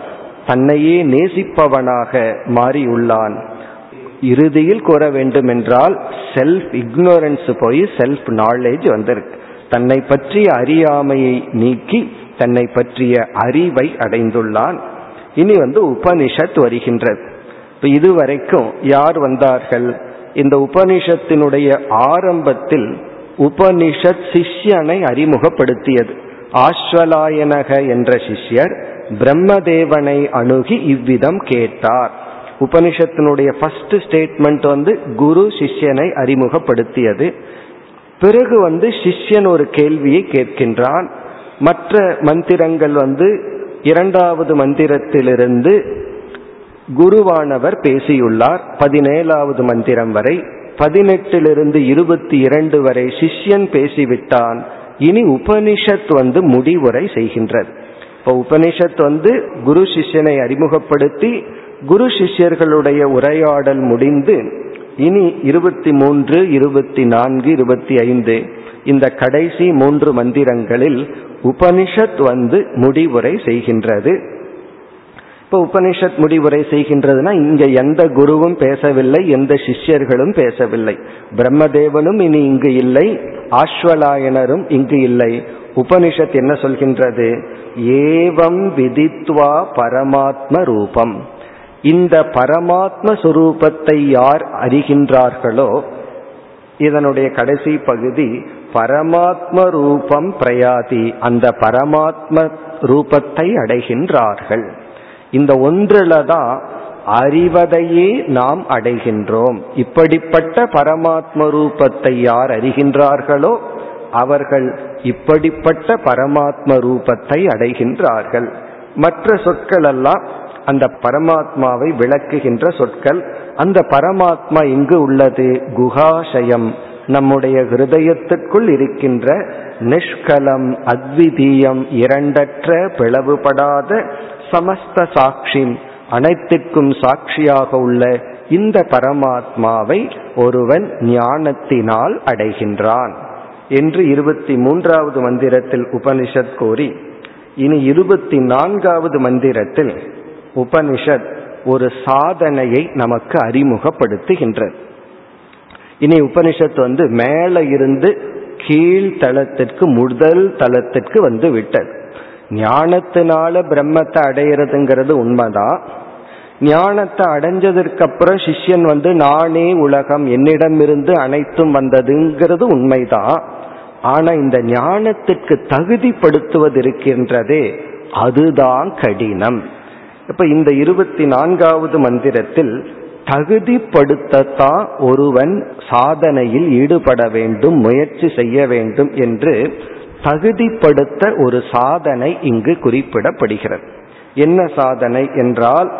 தன்னையே நேசிப்பவனாக மாறியுள்ளான். இறுதியில் கூற வேண்டும் என்றால் செல்ஃப் இக்னோரன்ஸ் போய் செல்ஃப் நாலேஜ் வந்திருக்கு. தன்னை பற்றிய அறியாமையை நீக்கி தன்னை பற்றிய அறிவை அடைந்துள்ளான். இனி உபனிஷத் வருகின்றது. இப்போ இதுவரைக்கும் யார் வந்தார்கள், இந்த உபனிஷத்தினுடைய ஆரம்பத்தில் உபனிஷத் சிஷ்யனை அறிமுகப்படுத்தியது. ஆஸ்வலாயனக என்ற சிஷ்யர் பிரம்மதேவனை அணுகி இவ்விதம் கேட்டார். உபனிஷத்தினுடைய ஃபர்ஸ்ட் ஸ்டேட்மெண்ட் குரு சிஷ்யனை அறிமுகப்படுத்தியது. பிறகு சிஷ்யன் ஒரு கேள்வியை கேட்கின்றான். மற்ற மந்திரங்கள் 2வது மந்திரத்திலிருந்து குருவானவர் பேசியுள்ளார் 17வது மந்திரம் வரை. 18லிருந்து 22 வரை சிஷ்யன் பேசிவிட்டான். இனி உபனிஷத் முடிவுரை செய்கின்றது. இப்போ உபனிஷத் குரு சிஷ்யனை அறிமுகப்படுத்தி குரு சிஷ்யர்களுடைய உரையாடல் முடிந்து இனி 23, 24, 25 இந்த கடைசி 3 மந்திரங்களில் உபனிஷத் முடிவுரை செய்கின்றது. இப்போ உபனிஷத் முடிவுரை செய்கின்றதுனா இங்க எந்த குருவும் பேசவில்லை, எந்த சிஷ்யர்களும் பேசவில்லை, பிரம்மதேவனும் இனி இங்கு இல்லை, ஆஸ்வலாயனரும் இங்கு இல்லை. உபனிஷத் என்ன சொல்கின்றது, ஏவம் விதித்வா பரமாத்ம ரூபம், இந்த பரமாத்ம சுரூபத்தை யார் அறிகின்றார்களோ, இதனுடைய கடைசி பகுதி பரமாத்ம ரூபம் பிரயாதி, அந்த பரமாத்ம ரூபத்தை அடைகின்றார்கள். இந்த ஒன்றுல தான் அறிவதையே நாம் அடைகின்றோம். இப்படிப்பட்ட பரமாத்ம ரூபத்தை யார் அறிகின்றார்களோ அவர்கள் இப்படிப்பட்ட பரமாத்ம ரூபத்தை அடைகின்றார்கள். மற்ற சொற்கள் எல்லாம் அந்த பரமாத்மாவை விளக்குகின்ற சொற்கள். அந்த பரமாத்மா இங்கு உள்ளது குஹாசயம், நம்முடைய ஹிருதயத்திற்குள் இருக்கின்ற நிஷ்கலம் அத்விதீயம் இரண்டற்ற பிளவுபடாத சமஸ்த சாட்சி, அனைத்திற்கும் சாட்சியாக உள்ள இந்த பரமாத்மாவை ஒருவன் ஞானத்தினால் அடைகின்றான் என்று 23வது மந்திரத்தில் உபனிஷத் கூறி, இனி 24வது மந்திரத்தில் உபனிஷத் ஒரு சாதனையை நமக்கு அறிமுகப்படுத்துகின்றது. இனி உபனிஷத் மேல இருந்து கீழ்தளத்திற்கு, முதல் தளத்திற்கு விட்டது. ஞானத்தினால பிரம்மத்தை அடையிறதுங்கிறது உண்மைதான். ஞானத்தை அடைஞ்சதற்கு அப்புறம் சிஷ்யன் நானே உலகம், என்னிடமிருந்து அனைத்தும் வந்ததுங்கிறது உண்மைதான். ஆனா இந்த ஞானத்திற்கு தகுதிப்படுத்துவது இருக்கின்றதே, அதுதான் கடினம். இப்ப இந்த 24வது மந்திரத்தில் தகுதிப்படுத்தத்தான் ஒருவன் சாதனையில் ஈடுபட வேண்டும், முயற்சி செய்ய வேண்டும் என்று தகுதிப்படுத்த ஒரு சாதனை இங்கு குறிப்பிடப்படுகிறது. என்ன சாதனை என்றால்,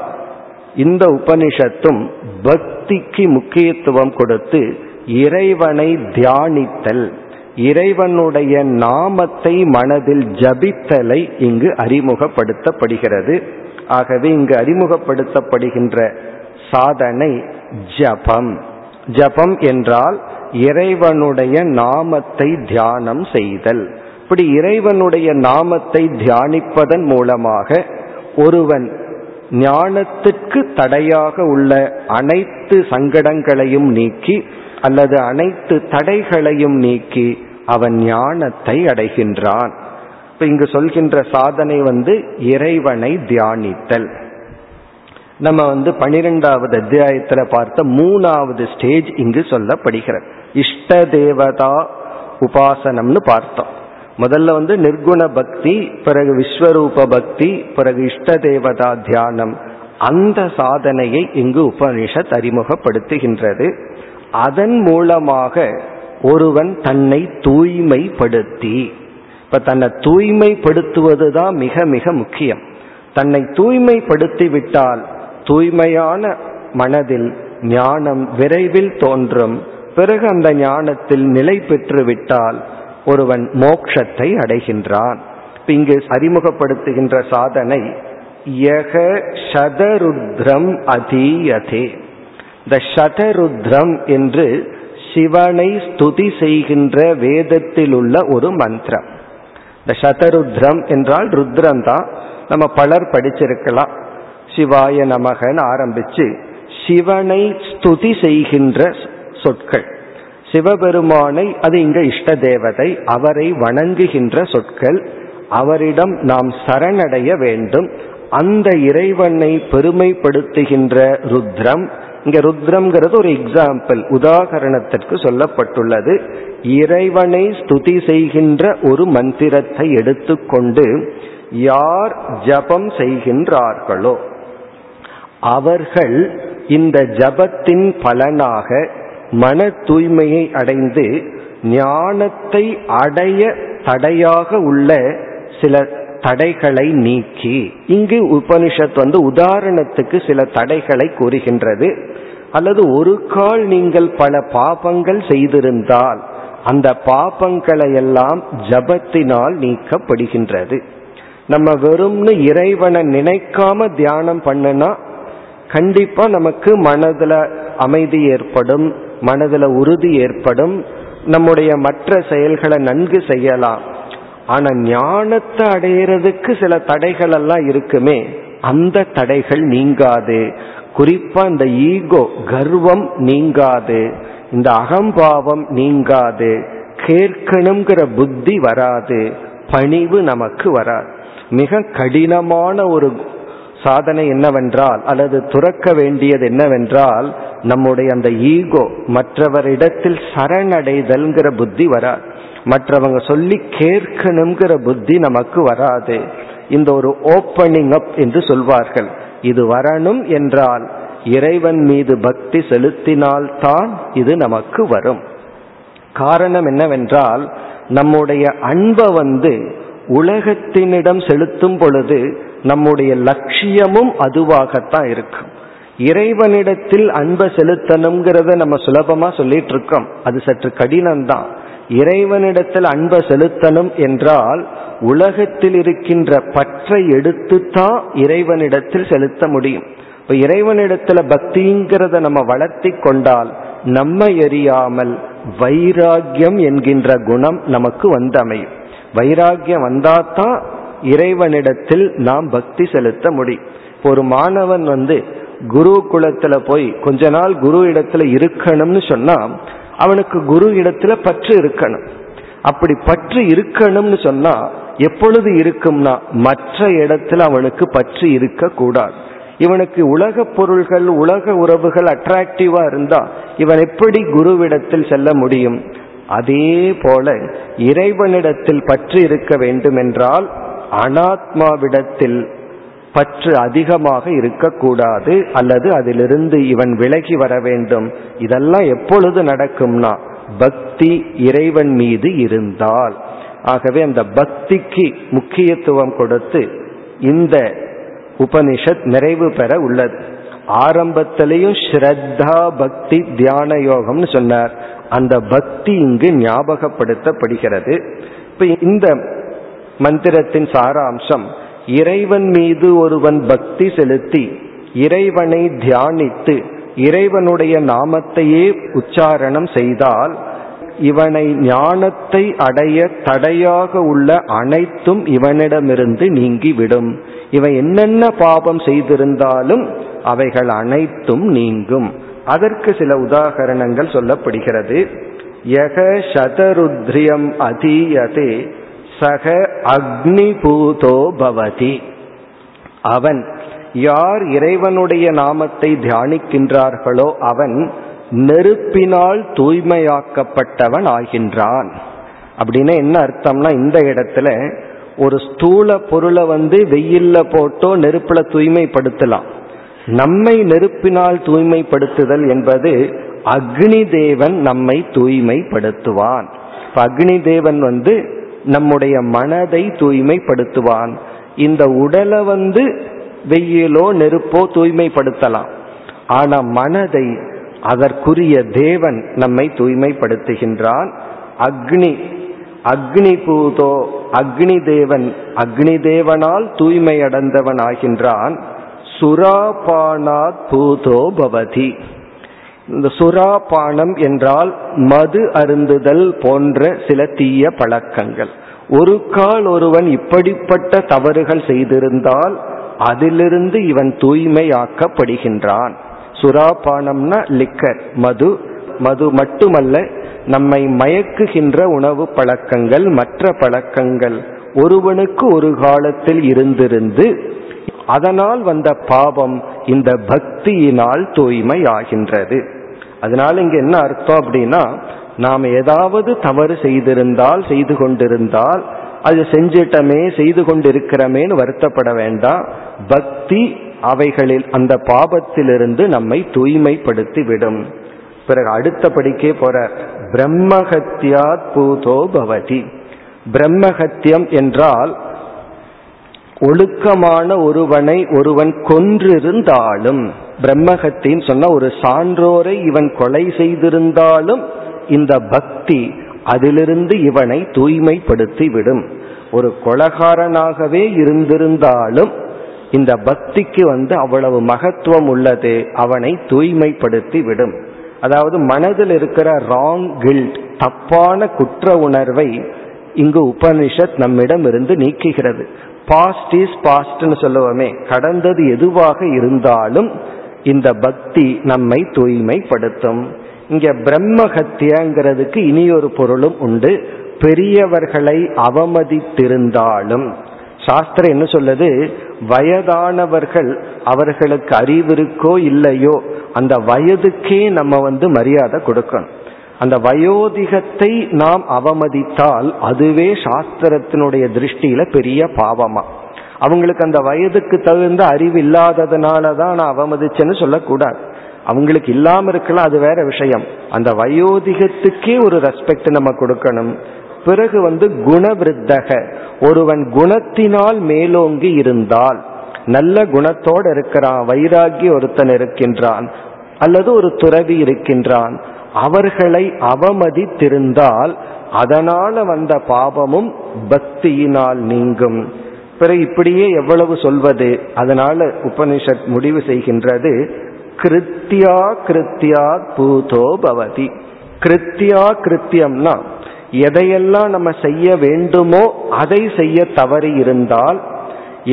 இந்த உபனிஷத்தும் பக்திக்கு முக்கியத்துவம் கொடுத்து இறைவனை தியானித்தல், இறைவனுடைய நாமத்தை மனதில் ஜபித்தலை இங்கு அறிமுகப்படுத்தப்படுகிறது. ஆகவே இங்கு அறிமுகப்படுத்தப்படுகின்ற சாதனை ஜபம். ஜபம் என்றால் இறைவனுடைய நாமத்தை தியானம் செய்தல். இப்படி இறைவனுடைய நாமத்தை தியானிப்பதன் மூலமாக ஒருவன் ஞானத்திற்கு தடையாக உள்ள அனைத்து சங்கடங்களையும் நீக்கி, அல்லது அனைத்து தடைகளையும் நீக்கி அவன் ஞானத்தை அடைகின்றான். இப்ப இங்கு சொல்கின்ற சாதனை இறைவனை தியானித்தல். நம்ம 12வது அத்தியாயத்துல பார்த்த 3வது ஸ்டேஜ் இங்கு சொல்லப்படுகிறது. இஷ்ட தேவதா உபாசனம்னு பார்த்தோம். முதல்ல நிர்குண பக்தி, பிறகு விஸ்வரூப பக்தி, பிறகு இஷ்ட தேவதா தியானம். அந்த சாதனையை இங்கு உபனிஷத் அறிமுகப்படுத்துகின்றது. அதன் மூலமாக ஒருவன் தன்னை தூய்மைப்படுத்தி, இப்ப தன்னை தூய்மைப்படுத்துவதுதான் மிக மிக முக்கியம். தன்னை தூய்மைப்படுத்திவிட்டால் தூய்மையான மனதில் ஞானம் விரைவில் தோன்றும். பிறகு அந்த ஞானத்தில் நிலை பெற்றுவிட்டால் ஒருவன் மோட்சத்தை அடைகின்றான். இங்கு அறிமுகப்படுத்துகின்ற சாதனை யக சதருத்ரம் அதீயதே. இந்த சதருத்ரம் என்று சிவனை ஸ்துதி செய்கின்ற வேதத்தில் உள்ள ஒரு மந்திரம். இந்த சதருத்ரம் என்றால் ருத்ரம் தான். நம்ம பலர் படிச்சிருக்கலாம். சிவாய நமகன் ஆரம்பிச்சு சிவனை ஸ்துதி செய்கின்ற சொற்கள், சிவபெருமானை, அது இங்க இஷ்ட தேவதை, அவரை வணங்குகின்ற சொற்கள். அவரிடம் நாம் சரணடைய வேண்டும். அந்த இறைவனை பெருமைப்படுத்துகின்ற ருத்ரம். இங்க ருத்ரம்ங்கிறது ஒரு எக்ஸாம்பிள், உதாரணத்திற்கு சொல்லப்பட்டுள்ளது. இறைவனை ஸ்துதி செய்கின்ற ஒரு மந்திரத்தை எடுத்துக்கொண்டு யார் ஜபம் செய்கின்றார்களோ அவர்கள் இந்த ஜபத்தின் பலனாக மன தூய்மையை அடைந்து ஞானத்தை அடைய தடையாக உள்ள சில தடைகளை நீக்கி, இங்கு உபனிஷத் உதாரணத்துக்கு சில தடைகளை கூறுகின்றது. அல்லது ஒரு கால் நீங்கள் பல பாபங்கள் செய்திருந்தால் அந்த பாபங்களை எல்லாம் ஜபத்தினால் நீக்கப்படுகின்றது. நம்ம வெறும்னு இறைவனை நினைக்காம தியானம் பண்ணனா கண்டிப்பா நமக்கு மனதுல அமைதி ஏற்படும், மனதுல உறுதி ஏற்படும், நம்முடைய மற்ற செயல்களை நன்கு செய்யலாம். ஆனா ஞானத்தை அடையிறதுக்கு சில தடைகள் எல்லாம் இருக்குமே, அந்த தடைகள் நீங்காது. குறிப்பா இந்த ஈகோ, கர்வம் நீங்காது, இந்த அகம்பாவம் நீங்காது, கேட்கணுங்கிற புத்தி வராது, பணிவு நமக்கு வராது. மிக கடினமான ஒரு சாதனை என்னவென்றால், அல்லது துறக்க வேண்டியது என்னவென்றால், நம்முடைய அந்த ஈகோ, மற்றவரிடத்தில் சரணடைதல்ங்கிற புத்தி வராது, மற்றவங்க சொல்லி கேட்கணுங்கிற புத்தி நமக்கு வராது. இந்த ஒரு ஓப்பனிங் அப் என்று சொல்வார்கள். இது வரணும் என்றால் இறைவன் மீது பக்தி செலுத்தினால்தான் இது நமக்கு வரும். காரணம் என்னவென்றால், நம்முடைய அன்பை உலகத்தினிடம் செலுத்தும் பொழுது நம்முடைய லட்சியமும் அதுவாகத்தான் இருக்கும். இறைவனிடத்தில் அன்பை செலுத்தணுங்கிறத நம்ம சுலபமா சொல்லிட்டு இருக்கோம், அது சற்று கடினம்தான். இறைவனிடத்தில் அன்பை செலுத்தணும் என்றால் உலகத்தில் இருக்கின்ற பற்றை எடுத்துத்தான் இறைவனிடத்தில் செலுத்த முடியும். இப்ப இறைவனிடத்துல பக்திங்கிறத நம்ம வளர்த்தி கொண்டால் நம்ம எரியாமல் வைராகியம் என்கின்ற குணம் நமக்கு வந்தமையும். வைராகியம் வந்தாதான் இறைவனிடத்தில் நாம் பக்தி செலுத்த முடியும். ஒரு மாணவன் குரு குலத்துல போய் கொஞ்ச நாள் குரு இடத்துல இருக்கணும்னு சொன்னா அவனுக்கு குரு இடத்துல பற்று இருக்கணும். அப்படி பற்று இருக்கணும்னு சொன்னா எப்பொழுது இருக்கும்னா மற்ற இடத்துல அவனுக்கு பற்று இருக்க கூடாது. இவனுக்கு உலக பொருள்கள் உலக உறவுகள் அட்ராக்டிவா இருந்தா இவன் எப்படி குருவிடத்தில் செல்ல முடியும்? அதே போல இறைவனிடத்தில் பற்று இருக்க வேண்டும் என்றால் அனாத்மாவிடத்தில் பற்று அதிகமாக இருக்கக்கூடாது, அல்லது அதிலிருந்து இவன் விலகி வர வேண்டும். இதெல்லாம் எப்பொழுது நடக்கும்னா பக்தி இறைவன் மீது இருந்தால். ஆகவே அந்த பக்திக்கு முக்கியத்துவம் கொடுத்து இந்த உபனிஷத் நிறைவு பெற உள்ளது. ஆரம்பத்திலையும் ஸ்ரத்தா பக்தி தியான யோகம்னு சொன்னார். அந்த பக்தி இங்கு ஞாபகப்படுத்தப்படுகிறது. இப்ப இந்த மந்திரத்தின் சாராம்சம், இறைவன் மீது ஒருவன் பக்தி செலுத்தி இறைவனை தியானித்து இறைவனுடைய நாமத்தையே உச்சாரணம் செய்தால் இவனை ஞானத்தை அடைய தடையாக உள்ள அனைத்தும் இவனிடமிருந்து நீங்கிவிடும். இவன் என்னென்ன பாபம் செய்திருந்தாலும் அவைகள் அனைத்தும் நீங்கும். அதற்கு சில உதாகரணங்கள் சொல்லப்படுகிறது. யக சதருத்ரியம் அதீயதே சக அக்னி பூதோ பவதி. அவன் யார் இறைவனுடைய நாமத்தை தியானிக்கின்றார்களோ அவன் நெருப்பினால் தூய்மையாக்கப்பட்டவன் ஆகின்றான். அப்படின்னா என்ன அர்த்தம்னா, இந்த இடத்துல ஒரு ஸ்தூல பொருளை வெயில்ல போட்டோ நெருப்புல தூய்மைப்படுத்தலாம். நம்மை நெருப்பினால் தூய்மைப்படுத்துதல் என்பது அக்னி தேவன் நம்மை தூய்மைப்படுத்துவான். அக்னி தேவன் நம்முடைய மனதை தூய்மைப்படுத்துவான். இந்த உடலை வெயிலோ நெருப்போ தூய்மைப்படுத்தலாம், ஆனா மனதை அதற்குரிய தேவன் நம்மை தூய்மைப்படுத்துகின்றான். அக்னி அக்னி பூதோ அக்னி தேவன் அக்னி தேவனால் தூய்மையடைந்தவன் ஆகின்றான். சுராபானாத் பூதோ பவதி. இந்த சுராபானம் என்றால் மது அருந்துதல் போன்ற சில தீய பழக்கங்கள். ஒரு கால் ஒருவன் இப்படிப்பட்ட தவறுகள் செய்திருந்தால் அதிலிருந்து இவன் தூய்மையாக்கப்படுகின்றான். சுராபானம்னா லிக்கர், மது மட்டுமல்ல, நம்மை மயக்குகின்ற உணவு பழக்கங்கள், மற்ற பழக்கங்கள் ஒருவனுக்கு ஒரு காலத்தில் இருந்திருந்து அதனால் வந்த பாவம் இந்த பக்தியினால் தூய்மை ஆகின்றது. அதனால இங்க என்ன அர்த்தம் அப்படின்னா, நாம் ஏதாவது தவறு செய்து கொண்டிருந்தால் அது செஞ்சிட்டமே செய்து கொண்டிருக்கிறமேன்னு வருத்தப்பட வேண்டாம். பக்தி அவைகளில் அந்த பாபத்திலிருந்து நம்மை தூய்மைப்படுத்தி விடும். பிறகு அடுத்த படிக்க போற பிரம்மஹத்யா பூதோ பவதி. பிரம்மஹத்தியம் என்றால் ஒழுக்கமான ஒருவனை ஒருவன் கொன்றிருந்தாலும், பிரம்மஹத்தின்னு சொன்னா ஒரு சான்றோரை இவன் கொலை செய்திருந்தாலும் இந்த பக்தி அதிலிருந்து இவனை தூய்மைப்படுத்தி விடும். ஒரு கொலகாரனாகவே இருந்திருந்தாலும் இந்த பக்திக்கு அவ்வளவு மகத்துவம் உள்ளது, அவனை தூய்மைப்படுத்தி விடும். அதாவது மனதில் இருக்கிற ராங் கில்ட், தப்பான குற்ற உணர்வை இங்கு உபனிஷத் நம்மிடம் இருந்து நீக்குகிறது. பாஸ்ட் இஸ் பாஸ்ட்னு சொல்லுவோமே, கடந்தது எதுவாக இருந்தாலும் இந்த பக்தி நம்மை தூய்மைப்படுத்தும். இங்க பிரம்மஹத்தியங்கிறதுக்கு இனியொரு பொருளும் உண்டு. பெரியவர்களை அவமதித்திருந்தாலும், சாஸ்திரம் என்ன சொல்லுது, வயதானவர்கள் அவர்களுக்கு அறிவிருக்கோ இல்லையோ அந்த வயதுக்கே நம்ம மரியாதை கொடுக்கணும். அந்த வயோதிகத்தை நாம் அவமதித்தால் அதுவே சாஸ்திரத்தினுடைய திருஷ்டியில பெரிய பாவமா. அவங்களுக்கு அந்த வயதுக்கு தகுந்த அறிவு இல்லாததுனாலதான் நான் அவமதிச்சேன்னு சொல்லக்கூடாது. அவங்களுக்கு இல்லாம இருக்கலாம், அது வேற விஷயம். அந்த வயோதிகத்துக்கே ஒரு ரெஸ்பெக்ட் நம்ம கொடுக்கணும். பிறகு குணவிருத்தக, ஒருவன் குணத்தினால் மேலோங்கி இருந்தால், நல்ல குணத்தோடு இருக்கிறான், வைராகி ஒருத்தன் இருக்கின்றான் அல்லது ஒரு துறவி இருக்கின்றான், அவர்களை அவமதித்திருந்தால் அதனால வந்த பாபமும் பக்தியினால் நீங்கும். பிறகு இப்படியே எவ்வளவு சொல்வது? அதனால உபனிஷத் முடிவு செய்கின்றது, கிருத்தியா கிருத்தியா பூதோ பவதி. கிருத்தியா கிருத்தியம்னா எதையெல்லாம் நம்ம செய்ய வேண்டுமோ அதை செய்ய தவறி இருந்தால்,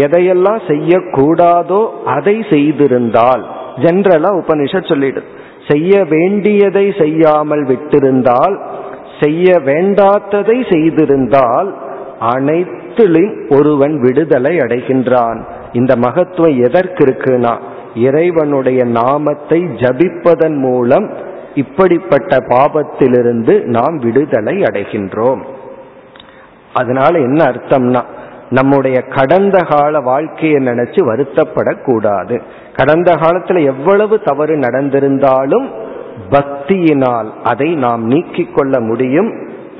எதையெல்லாம் செய்யக்கூடாதோ அதை செய்திருந்தால், ஜென்ரலா உபனிஷத் சொல்லிடு, செய்ய வேண்டியதை செய்யாமல் விட்டிருந்தால், செய்ய வேண்டாத்ததை செய்திருந்தால் அனைத்திலும் ஒருவன் விடுதலை அடைகின்றான். இந்த மகத்துவம் எதற்கு இருக்குன்னா, இறைவனுடைய நாமத்தை ஜபிப்பதன் மூலம் இப்படிப்பட்ட பாபத்திலிருந்து நாம் விடுதலை அடைகின்றோம். அதனால என்ன அர்த்தம்னா, நம்முடைய கடந்த கால வாழ்க்கையை நினைச்சு வருத்தப்படக்கூடாது. கடந்த காலத்துல எவ்வளவு தவறு நடந்திருந்தாலும் பக்தியினால் அதை நாம் நீக்கிக் கொள்ள முடியும்.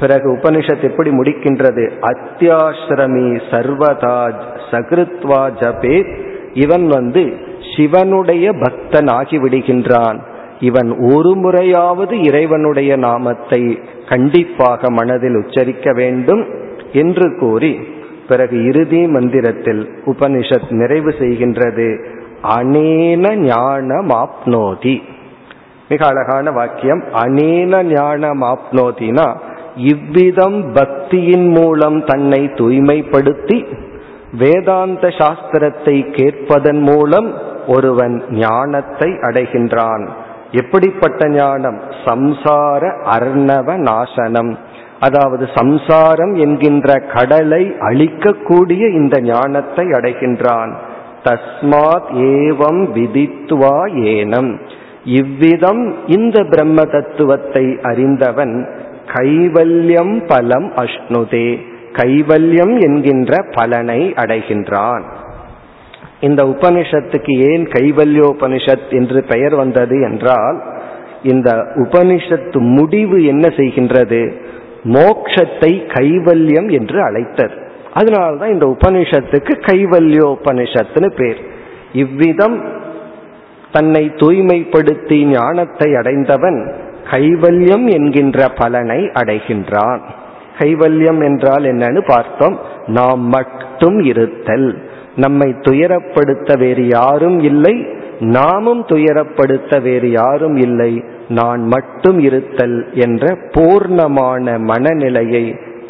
பிறகு உபனிஷத் எப்படி முடிக்கின்றது, அத்தியாசிரமி சர்வதா சகிருத்வா ஜபே. இவன் சிவனுடைய பக்தன் ஆகிவிடுகின்றான். இவன் ஒரு முறையாவது இறைவனுடைய நாமத்தை கண்டிப்பாக மனதில் உச்சரிக்க வேண்டும் என்று கூறி பிறகு இறுதி மந்திரத்தில் உபனிஷத் நிறைவு செய்கின்றது, அனேன ஞானம் ஆப்னோதி. மிக அழகான வாக்கியம். அனேன ஞானம் ஆப்னோதினா, இவ்விதம் பக்தியின் மூலம் தன்னை தூய்மைப்படுத்தி வேதாந்த சாஸ்திரத்தை கேட்பதன் மூலம் ஒருவன் ஞானத்தை அடைகின்றான். எப்படிப்பட்ட ஞானம்? சம்சார அர்ணவ நாசனம், அதாவது சம்சாரம் என்கின்ற கடலை அழிக்கக்கூடிய இந்த ஞானத்தை அடைகின்றான். தஸ்மாத் ஏவம் விதித்வா ஏனம், இவ்விதம் இந்த பிரம்ம தத்துவத்தை அறிந்தவன் கைவல்யம் பலம் அஷ்ணுதே, கைவல்யம் என்கின்ற பலனை அடைகின்றான். இந்த உபனிஷத்துக்கு ஏன் கைவல்யோபனிஷத் என்று பெயர் வந்தது என்றால், இந்த உபனிஷத்து முடிவு என்ன செய்கின்றது, மோக்ஷத்தை கைவல்யம் என்று அழைத்தது. அதனால்தான் இந்த உபனிஷத்துக்கு கைவல்யோபனிஷத்துன்னு பேர். இவ்விதம் தன்னை தூய்மைப்படுத்தி ஞானத்தை அடைந்தவன் கைவல்யம் என்கின்ற பலனை அடைகின்றான். கைவல்யம் என்றால் என்னன்னு பார்த்தோம், நாம் மட்டும் இருத்தல், நம்மை துயரப்படுத்த வேறு யாரும் இல்லை, நாமும் துயரப்படுத்த வேறு யாரும் இல்லை, நான் மட்டும் இருத்தல் என்ற பூர்ணமான மனநிலையை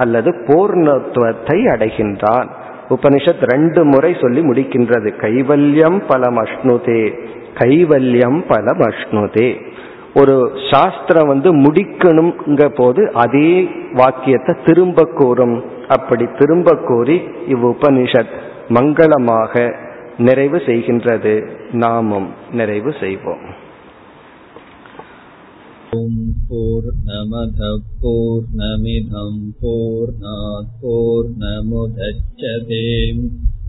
அல்லது பூர்ணத்துவத்தை அடைகின்றான். உபனிஷத் ரெண்டு முறை சொல்லி முடிக்கின்றது, கைவல்யம் பலம் அஷ்ணுதே, கைவல்யம் பலம் அஷ்ணுதே. ஒரு சாஸ்திரம் முடிக்கணுங்க போது அதே வாக்கியத்தை திரும்ப கூறும். அப்படி திரும்ப கூறி இவ்வுபனிஷத் மங்களமாக நிறைவு செய்கின்றது. நாமும் நிறைவு செய்வோம். ஓம் பூர்ணமத பூர்ணமிதம் பூர்ணாத் பூர்ணமுதச்யதே,